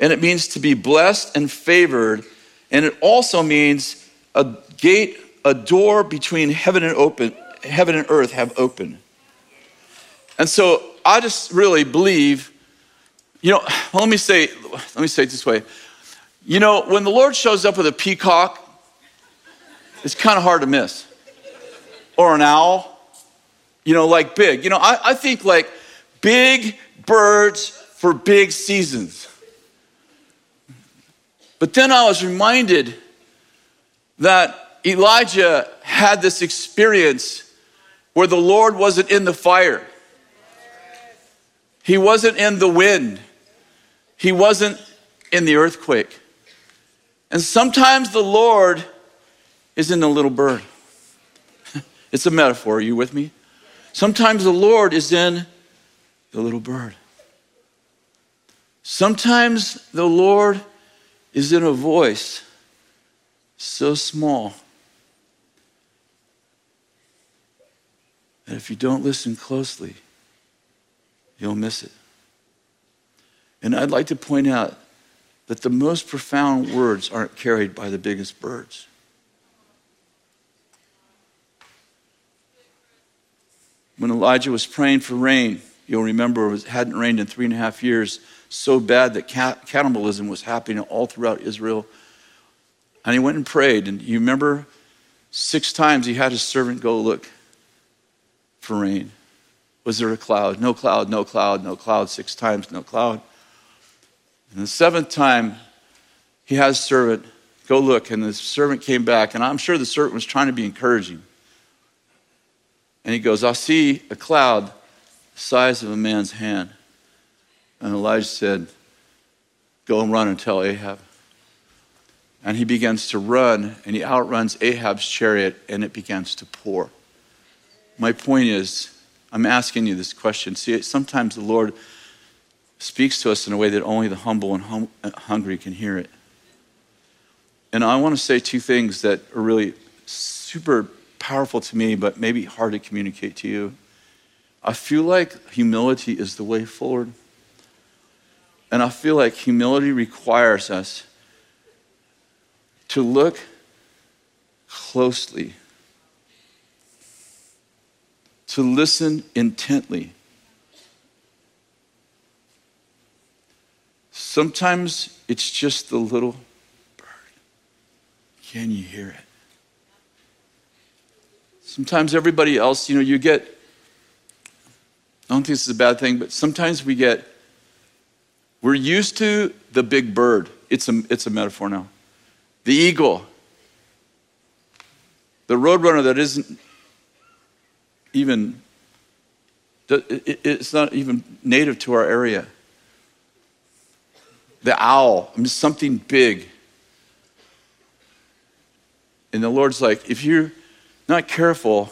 and it means to be blessed and favored. And it also means a gate, a door between heaven and open, heaven and earth have opened. And so I just really believe, you know, well, let me say, let me say it this way. You know, when the Lord shows up with a peacock, it's kind of hard to miss. Or an owl, you know, like big. You know, I, I think like big birds for big seasons. But then I was reminded that Elijah had this experience where the Lord wasn't in the fire. He wasn't in the wind. He wasn't in the earthquake. And sometimes the Lord is in the little bird. It's a metaphor. Are you with me? Sometimes the Lord is in the little bird. Sometimes the Lord is in a voice so small that if you don't listen closely, you'll miss it. And I'd like to point out that the most profound words aren't carried by the biggest birds. When Elijah was praying for rain, you'll remember it hadn't rained in three and a half years, so bad that cannibalism was happening all throughout Israel. And he went and prayed. And you remember six times he had his servant go look for rain. Was there a cloud? No cloud, no cloud, no cloud. Six times, no cloud. And the seventh time, he has his servant go look. And the servant came back. And I'm sure the servant was trying to be encouraging. And he goes, I see a cloud the size of a man's hand. And Elijah said, go and run and tell Ahab. And he begins to run, and he outruns Ahab's chariot, and it begins to pour. My point is, I'm asking you this question. See, sometimes the Lord speaks to us in a way that only the humble and hum- hungry can hear it. And I want to say two things that are really super powerful to me, but maybe hard to communicate to you. I feel like humility is the way forward. And I feel like humility requires us to look closely, to listen intently. Sometimes it's just the little bird. Can you hear it? Sometimes everybody else, you know, you get, I don't think this is a bad thing, but sometimes we get, we're used to the big bird. It's a, it's a metaphor now. The eagle. The roadrunner that isn't even, it's not even native to our area. The owl, I mean, something big. And the Lord's like, if you're not careful,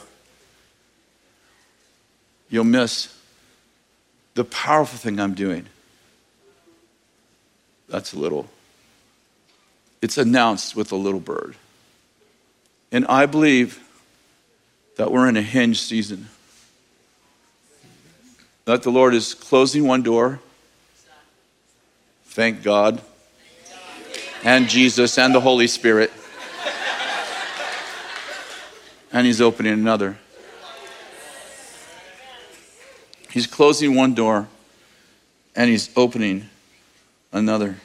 you'll miss the powerful thing I'm doing. That's a little. It's announced with a little bird. And I believe that we're in a hinge season. That the Lord is closing one door. Thank God. And Jesus and the Holy Spirit. And he's opening another. He's closing one door and he's opening another.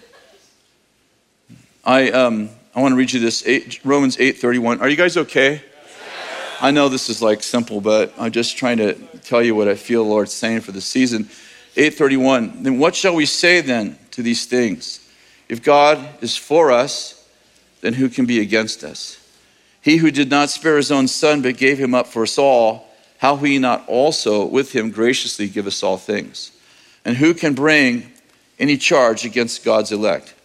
I um I want to read you this eight, Romans eight thirty-one. Are you guys okay? I know this is like simple, but I'm just trying to tell you what I feel the Lord's saying for the season. eight thirty-one. Then what shall we say then to these things? If God is for us, then who can be against us? He who did not spare his own son, but gave him up for us all, how will he not also with him graciously give us all things? And who can bring any charge against God's elect?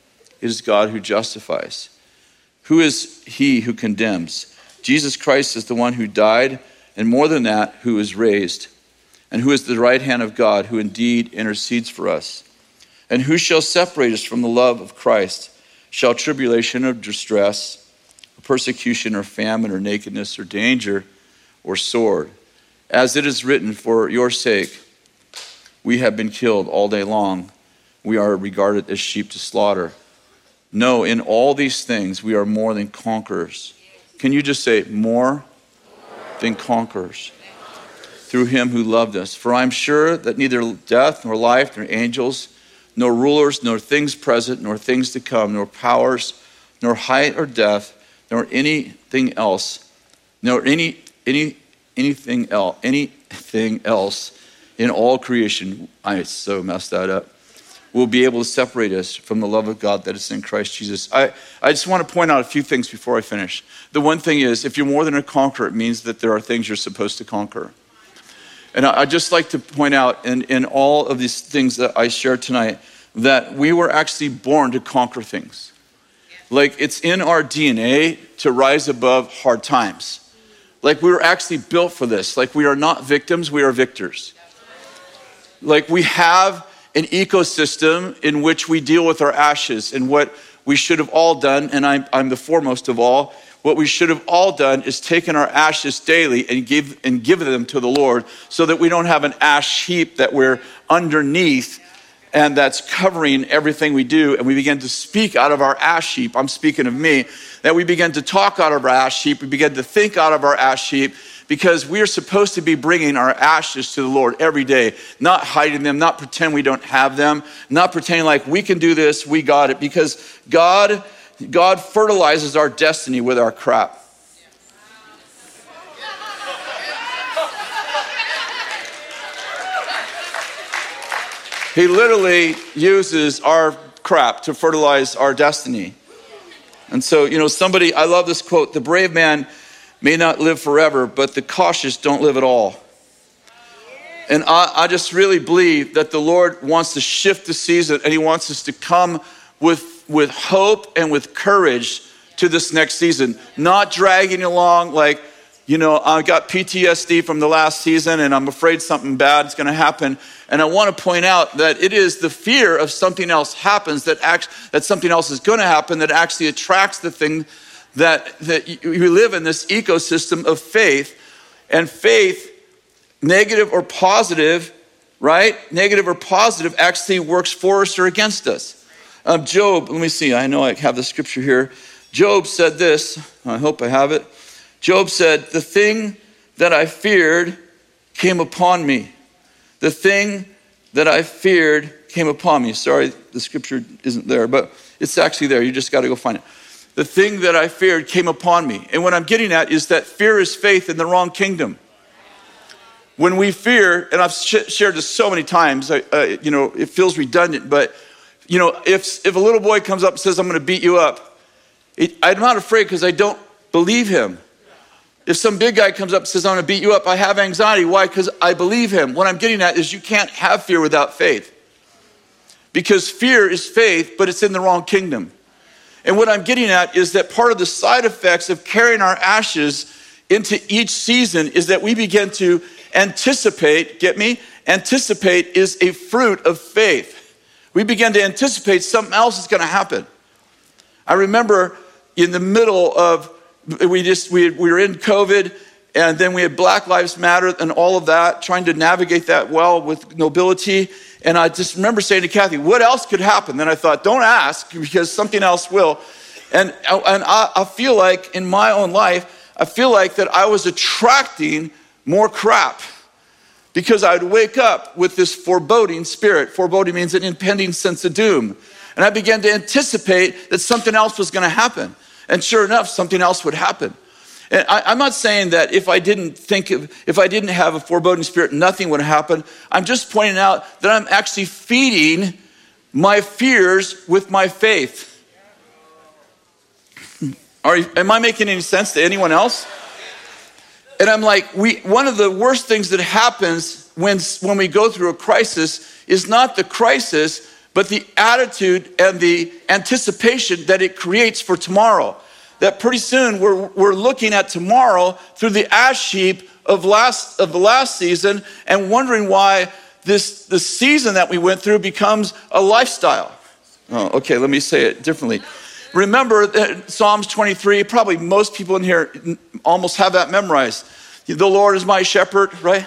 It is God who justifies. Who is he who condemns? Jesus Christ is the one who died, and more than that, who is raised, and who is the right hand of God, who indeed intercedes for us. And who shall separate us from the love of Christ? Shall tribulation or distress, persecution or famine or nakedness or danger or sword? As it is written, for your sake we have been killed all day long. We are regarded as sheep to slaughter. No, in all these things we are more than conquerors Can you just say, more than conquerors through him who loved us? For I'm sure that neither death nor life nor angels nor rulers nor things present nor things to come nor powers nor height or depth nor anything else nor any any anything else anything else in all creation, I so messed that up, will be able to separate us from the love of God that is in Christ Jesus. I, I just want to point out a few things before I finish. The one thing is, if you're more than a conqueror, it means that there are things you're supposed to conquer. And I, I'd just like to point out in, in all of these things that I shared tonight, that we were actually born to conquer things. Like, it's in our D N A to rise above hard times. Like, we were actually built for this. Like, we are not victims, we are victors. Like, we have an ecosystem in which we deal with our ashes and what we should have all done, and I'm, I'm the foremost of all, what we should have all done is taken our ashes daily and give and give them to the Lord so that we don't have an ash heap that we're underneath and that's covering everything we do, and we begin to speak out of our ash heap. I'm speaking of me, that we begin to talk out of our ash heap, we begin to think out of our ash heap, because we are supposed to be bringing our ashes to the Lord every day, not hiding them, not pretend we don't have them, not pretending like we can do this, we got it, because God, God fertilizes our destiny with our crap. He literally uses our crap to fertilize our destiny. And so, you know, somebody, I love this quote, the brave man may not live forever, but the cautious don't live at all. And I, I just really believe that the Lord wants to shift the season, and he wants us to come with, with hope and with courage to this next season, not dragging along like, you know, I got P T S D from the last season and I'm afraid something bad is going to happen. And I want to point out that it is the fear of something else happens that act, that something else is going to happen that actually attracts the thing. That, that you live in this ecosystem of faith, and faith, negative or positive, right? Negative or positive actually works for us or against us. Um, Job, let me see, I know I have the scripture here. Job said this, I hope I have it. Job said, the thing that I feared came upon me. The thing that I feared came upon me. Sorry, the scripture isn't there, but it's actually there. You just got to go find it. The thing that I feared came upon me. And what I'm getting at is that fear is faith in the wrong kingdom. When we fear, and I've sh- shared this so many times, I, uh, you know, it feels redundant, but you know, if if a little boy comes up and says, I'm gonna beat you up, it, I'm not afraid because I don't believe him. If some big guy comes up and says, I'm gonna beat you up, I have anxiety. Why? Because I believe him. What I'm getting at is you can't have fear without faith, because fear is faith, but it's in the wrong kingdom. And what I'm getting at is that part of the side effects of carrying our ashes into each season is that we begin to anticipate, get me? Anticipate is a fruit of faith. We begin to anticipate something else is gonna happen. I remember in the middle of, we just, we, we were in COVID, and then we had Black Lives Matter and all of that, trying to navigate that well with nobility. And I just remember saying to Kathy, what else could happen? Then I thought, don't ask, because something else will. And, and I, I feel like in my own life, I feel like that I was attracting more crap, because I would wake up with this foreboding spirit. Foreboding means an impending sense of doom. And I began to anticipate that something else was gonna happen. And sure enough, something else would happen. And I, I'm not saying that if I didn't think of, if I didn't have a foreboding spirit, nothing would happen. I'm just pointing out that I'm actually feeding my fears with my faith. Are you, am I making any sense to anyone else? And I'm like, we, one of the worst things that happens when, when we go through a crisis is not the crisis, but the attitude and the anticipation that it creates for tomorrow. That pretty soon we're we're looking at tomorrow through the ash heap of last of the last season and wondering why this the season that we went through becomes a lifestyle. Oh, okay, let me say it differently. Remember that Psalms twenty-three, probably most people in here almost have that memorized. The Lord is my shepherd, right?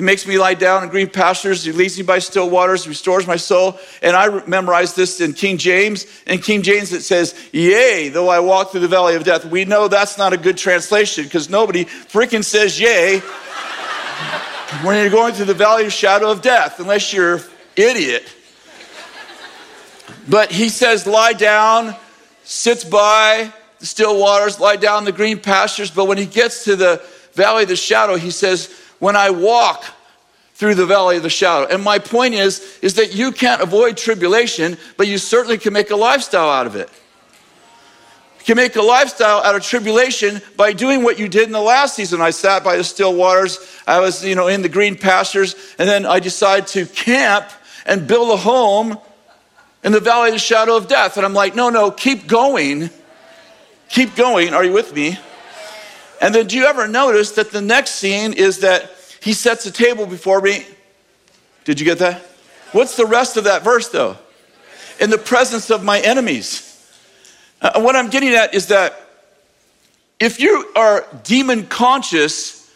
He makes me lie down in green pastures. He leads me by still waters. He restores my soul. And I memorized this in King James. In King James, it says, yea, though I walk through the valley of death. We know that's not a good translation because nobody freaking says yea when you're going through the valley of shadow of death, unless you're an idiot. But he says, lie down, sits by the still waters, lie down in the green pastures. But when he gets to the valley of the shadow, he says, when I walk through the valley of the shadow. And my point is, is that you can't avoid tribulation, but you certainly can make a lifestyle out of it. You can make a lifestyle out of tribulation by doing what you did in the last season. I sat by the still waters. I was, you know, in the green pastures. And then I decided to camp and build a home in the valley of the shadow of death. And I'm like, no, no, keep going. Keep going. Are you with me? And then do you ever notice that the next scene is that he sets a table before me? Did you get that? What's the rest of that verse, though? In the presence of my enemies. Uh, what I'm getting at is that if you are demon conscious,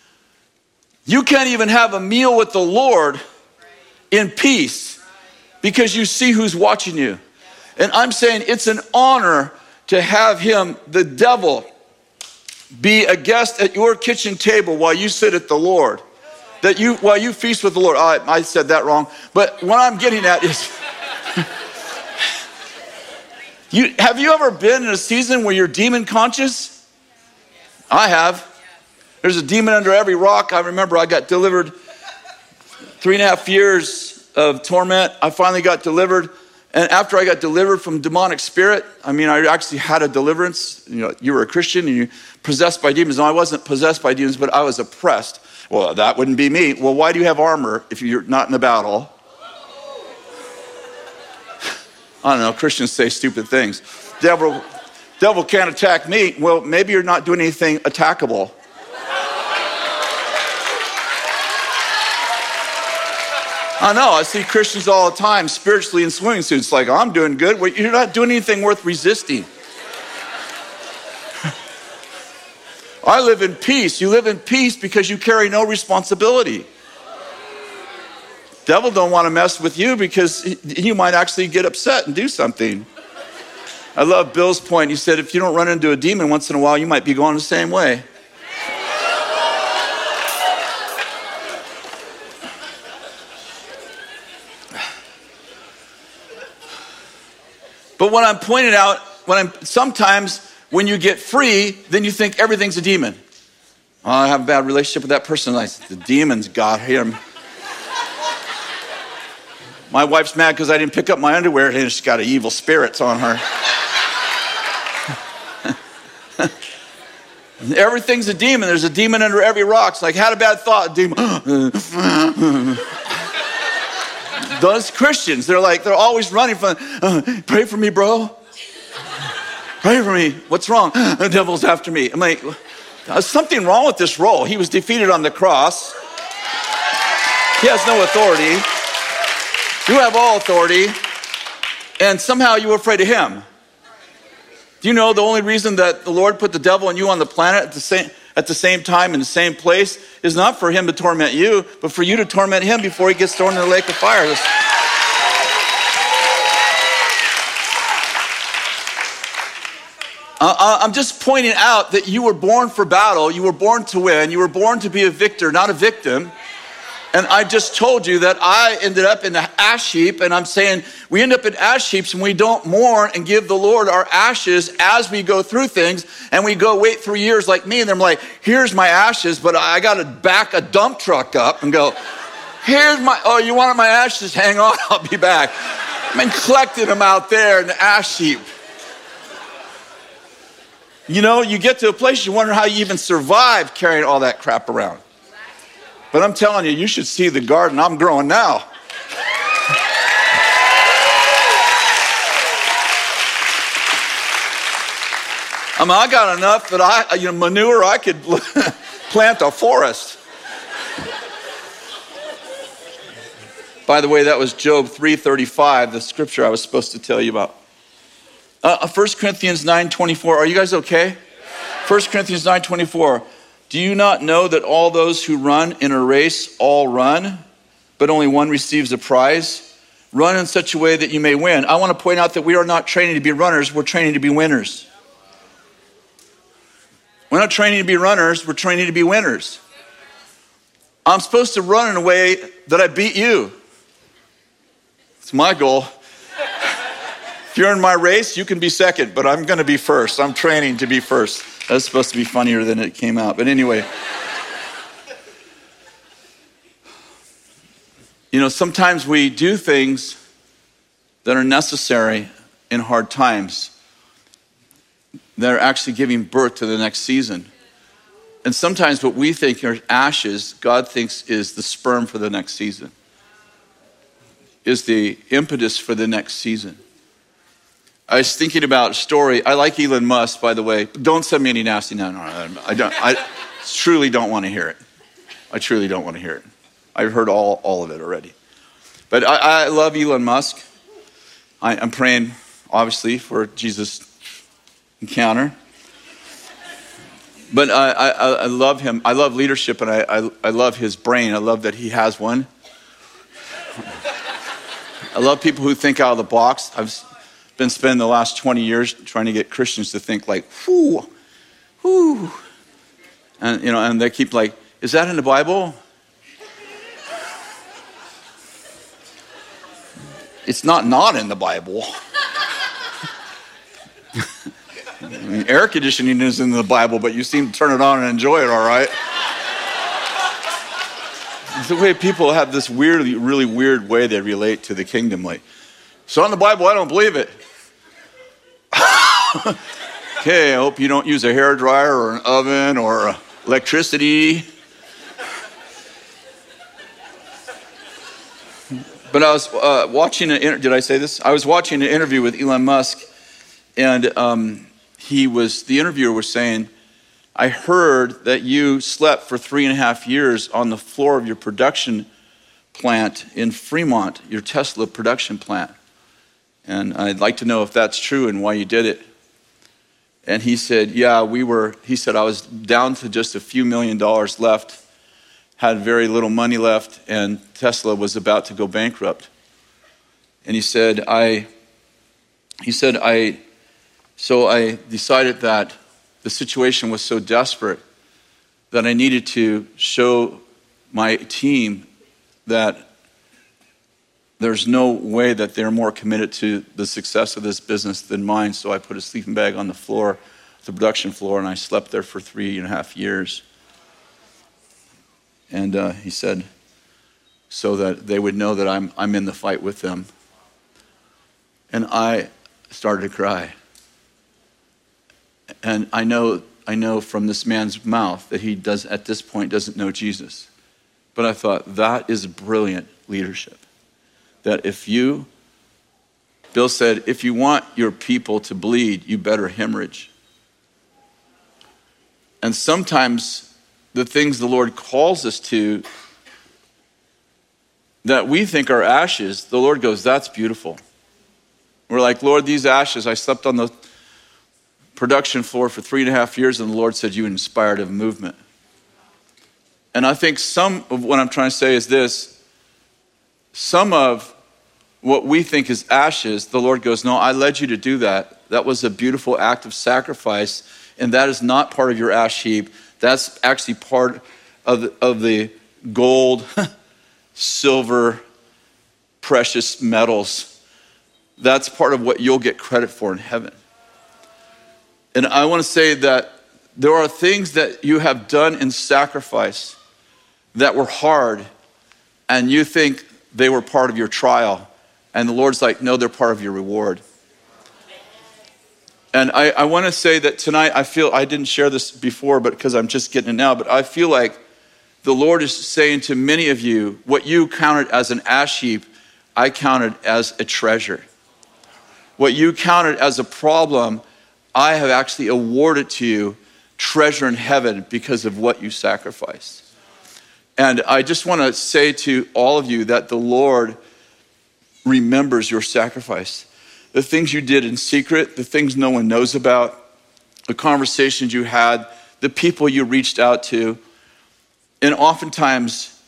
you can't even have a meal with the Lord in peace because you see who's watching you. And I'm saying it's an honor to have him, the devil, be a guest at your kitchen table while you sit at the Lord, that you while you feast with the Lord. I, I said that wrong, but what I'm getting at is, you have you ever been in a season where you're demon conscious? I have. There's a demon under every rock. I remember I got delivered three and a half years of torment. I finally got delivered. And after I got delivered from demonic spirit, I mean, I actually had a deliverance. You know, you were a Christian and you possessed by demons. No, I wasn't possessed by demons, but I was oppressed. Well, that wouldn't be me. Well, why do you have armor if you're not in the battle? I don't know. Christians say stupid things. Devil, devil can't attack me. Well, maybe you're not doing anything attackable. I know, I see Christians all the time spiritually in swimming suits, like, I'm doing good. Well, you're not doing anything worth resisting. I live in peace. You live in peace because you carry no responsibility. Devil don't want to mess with you because you might actually get upset and do something. I love Bill's point. He said, if you don't run into a demon once in a while, you might be going the same way. But what I'm pointing out, when I'm, sometimes when you get free, then you think everything's a demon. Oh, I have a bad relationship with that person. I, the demon's got him. My wife's mad because I didn't pick up my underwear and she's got evil spirits on her. Everything's a demon. There's a demon under every rock. It's like, had a bad thought, demon. Those Christians, they're like, they're always running from, uh, pray for me, bro. Pray for me. What's wrong? The devil's after me. I'm like, there's something wrong with this role. He was defeated on the cross. He has no authority. You have all authority. And somehow you were afraid of him. Do you know the only reason that the Lord put the devil and you on the planet at the same at the same time in the same place is not for him to torment you, but for you to torment him before he gets thrown in the lake of fire. That's... Uh, I'm just pointing out that you were born for battle. You were born to win. You were born to be a victor, not a victim. And I just told you that I ended up in an ash heap, and I'm saying we end up in ash heaps and we don't mourn and give the Lord our ashes as we go through things, and we go wait three years like me, and I'm like, here's my ashes, but I got to back a dump truck up and go, here's my, oh, you wanted my ashes? Hang on, I'll be back. I mean, collecting them out there in the ash heap. You know, you get to a place you wonder how you even survive carrying all that crap around. But I'm telling you, you should see the garden I'm growing now. I mean, I got enough that I, you know, manure, I could plant a forest. By the way, that was Job three thirty-five, the scripture I was supposed to tell you about. Uh, First Corinthians nine twenty-four. Are you guys okay? First Corinthians nine twenty-four. Do you not know that all those who run in a race all run, but only one receives a prize? Run in such a way that you may win. I want to point out that we are not training to be runners, we're training to be winners. We're not training to be runners, we're training to be winners. I'm supposed to run in a way that I beat you. It's my goal. If you're in my race, you can be second, but I'm going to be first. I'm training to be first. That's supposed to be funnier than it came out. But anyway. You know, sometimes we do things that are necessary in hard times that are actually giving birth to the next season. And sometimes what we think are ashes, God thinks is the sperm for the next season, is the impetus for the next season. I was thinking about a story. I like Elon Musk, by the way. Don't send me any nasty. No, no, I don't. I truly don't want to hear it. I truly don't want to hear it. I've heard all, all of it already. But I, I love Elon Musk. I, I'm praying, obviously, for Jesus' encounter. But I, I, I love him. I love leadership, and I, I, I love his brain. I love that he has one. I love people who think out of the box. I've been spending the last twenty years trying to get Christians to think like, whoo, whoo. And, you know, and they keep like, is that in the Bible? It's not not in the Bible. I mean, air conditioning is in the Bible, but you seem to turn it on and enjoy it, all right? It's the way people have this weird, really weird way they relate to the kingdom. Like, it's not in the Bible, I don't believe it. Okay, I hope you don't use a hairdryer or an oven or electricity. But I was uh, watching an inter- did I say this? I was watching an interview with Elon Musk, and um, he was, the interviewer was saying, I heard that you slept for three and a half years on the floor of your production plant in Fremont, your Tesla production plant. And I'd like to know if that's true and why you did it. And he said, yeah, we were, he said, I was down to just a few million dollars left, had very little money left, and Tesla was about to go bankrupt. And he said, I, he said, I, so I decided that the situation was so desperate that I needed to show my team that there's no way that they're more committed to the success of this business than mine. So I put a sleeping bag on the floor, the production floor, and I slept there for three and a half years. And uh, he said, so that they would know that I'm I'm in the fight with them. And I started to cry. And I know I know from this man's mouth that he does at this point doesn't know Jesus. But I thought, that is brilliant leadership. That if you, Bill said, if you want your people to bleed, you better hemorrhage. And sometimes the things the Lord calls us to that we think are ashes, the Lord goes, that's beautiful. We're like, Lord, these ashes, I slept on the production floor for three and a half years, and the Lord said, you inspired a movement. And I think some of what I'm trying to say is this, some of what we think is ashes, the Lord goes, no, I led you to do that. That was a beautiful act of sacrifice, and that is not part of your ash heap. That's actually part of the, of the gold, silver, precious metals. That's part of what you'll get credit for in heaven. And I want to say that there are things that you have done in sacrifice that were hard, and you think they were part of your trial. And the Lord's like, no, they're part of your reward. And I, I want to say that tonight, I feel, I didn't share this before, but because I'm just getting it now, but I feel like the Lord is saying to many of you, what you counted as an ash heap, I counted as a treasure. What you counted as a problem, I have actually awarded to you treasure in heaven because of what you sacrificed. And I just want to say to all of you that the Lord remembers your sacrifice. The things you did in secret, the things no one knows about, the conversations you had the people you reached out to. And oftentimes,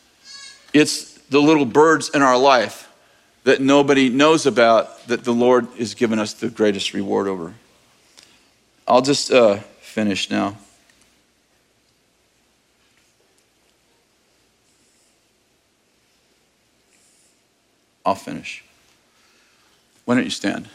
it's the little birds in our life that nobody knows about that the Lord has given us the greatest reward over. I'll just uh, finish now. I'll finish. Why don't you stand?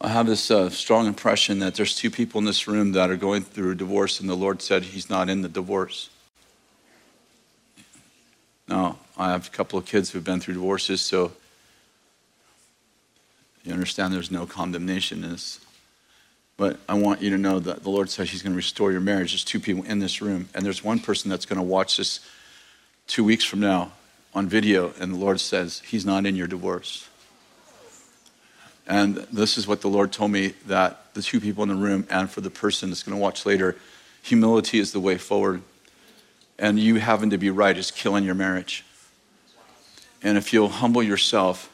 I have this uh, strong impression that there's two people in this room that are going through a divorce, and the Lord said he's not in the divorce. Now, I have a couple of kids who've been through divorces, so you understand there's no condemnation in this. But I want you to know that the Lord says he's going to restore your marriage. There's two people in this room, and there's one person that's going to watch this two weeks from now on video, and the Lord says he's not in your divorce. And this is what the Lord told me, that the two people in the room and for the person that's going to watch later, humility is the way forward. And you having to be right is killing your marriage. And if you'll humble yourself,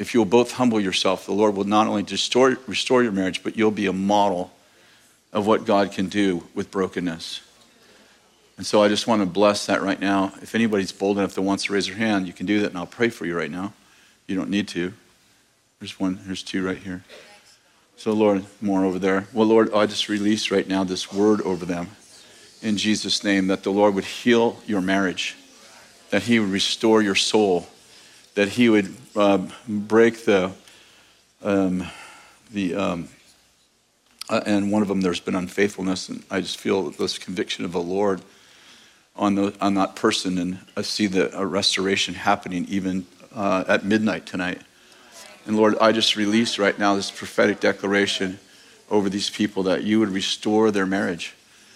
if you'll both humble yourself, the Lord will not only restore, restore your marriage, but you'll be a model of what God can do with brokenness. And so I just want to bless that right now. If anybody's bold enough that wants to raise their hand, you can do that, and I'll pray for you right now. You don't need to. There's one, there's two right here. So Lord, more over there. Well, Lord, I just release right now this word over them in Jesus' name, that the Lord would heal your marriage, that he would restore your soul, that he would uh, break the, um, the um, uh, and one of them there's been unfaithfulness, and I just feel this conviction of the Lord on, the, on that person, and I see the a restoration happening even uh, at midnight tonight. And Lord, I just release right now this prophetic declaration over these people that you would restore their marriage.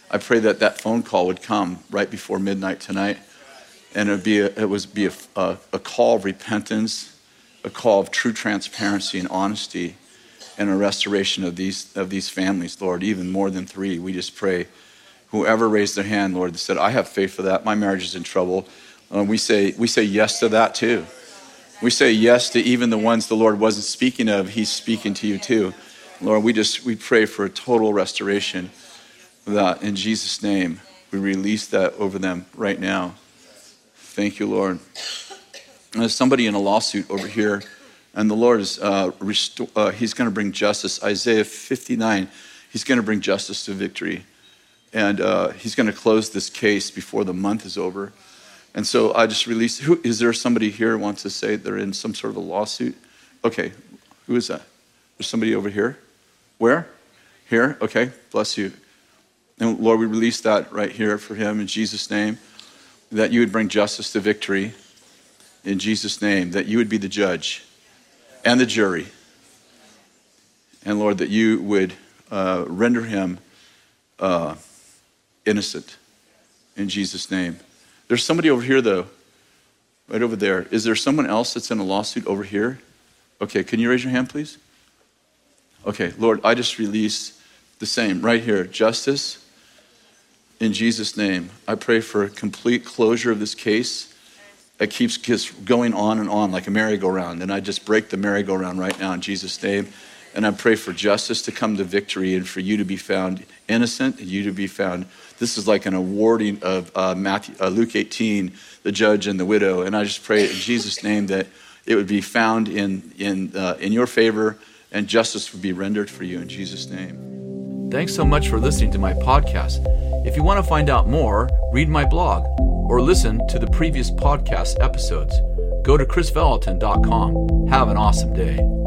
I pray that that phone call would come right before midnight tonight, and it would be a, it would be a, a, a call of repentance, a call of true transparency and honesty, and a restoration of these of these families, Lord, even more than three. We just pray, whoever raised their hand, Lord, that said, I have faith for that. My marriage is in trouble. Uh, we say we say yes to that too. We say yes to even the ones the Lord wasn't speaking of. He's speaking to you too. Lord, we just, we pray for a total restoration of that. In Jesus' name, we release that over them right now. Thank you, Lord. There's somebody in a lawsuit over here, and the Lord is, uh, restore, uh, he's going to bring justice. Isaiah fifty-nine, he's going to bring justice to victory. And uh, he's going to close this case before the month is over. And so I just released, who, is there somebody here who wants to say they're in some sort of a lawsuit? Okay, who is that? There's somebody over here? Where? Here, okay, bless you. And Lord, we release that right here for him in Jesus' name, that you would bring justice to victory in Jesus' name, that you would be the judge and the jury. And Lord, that you would uh, render him uh, innocent in Jesus' name. There's somebody over here, though, right over there. Is there someone else that's in a lawsuit over here? Okay, can you raise your hand, please? Okay, Lord, I just release the same right here. Justice in Jesus' name. I pray for a complete closure of this case that keeps just going on and on like a merry-go-round. And I just break the merry-go-round right now in Jesus' name. And I pray for justice to come to victory and for you to be found innocent and you to be found. This is like an awarding of uh, Matthew, uh, Luke eighteen, the judge and the widow. And I just pray in Jesus' name that it would be found in, in, uh, in your favor, and justice would be rendered for you in Jesus' name. Thanks so much for listening to my podcast. If you want to find out more, read my blog or listen to the previous podcast episodes. Go to chris vallotton dot com. Have an awesome day.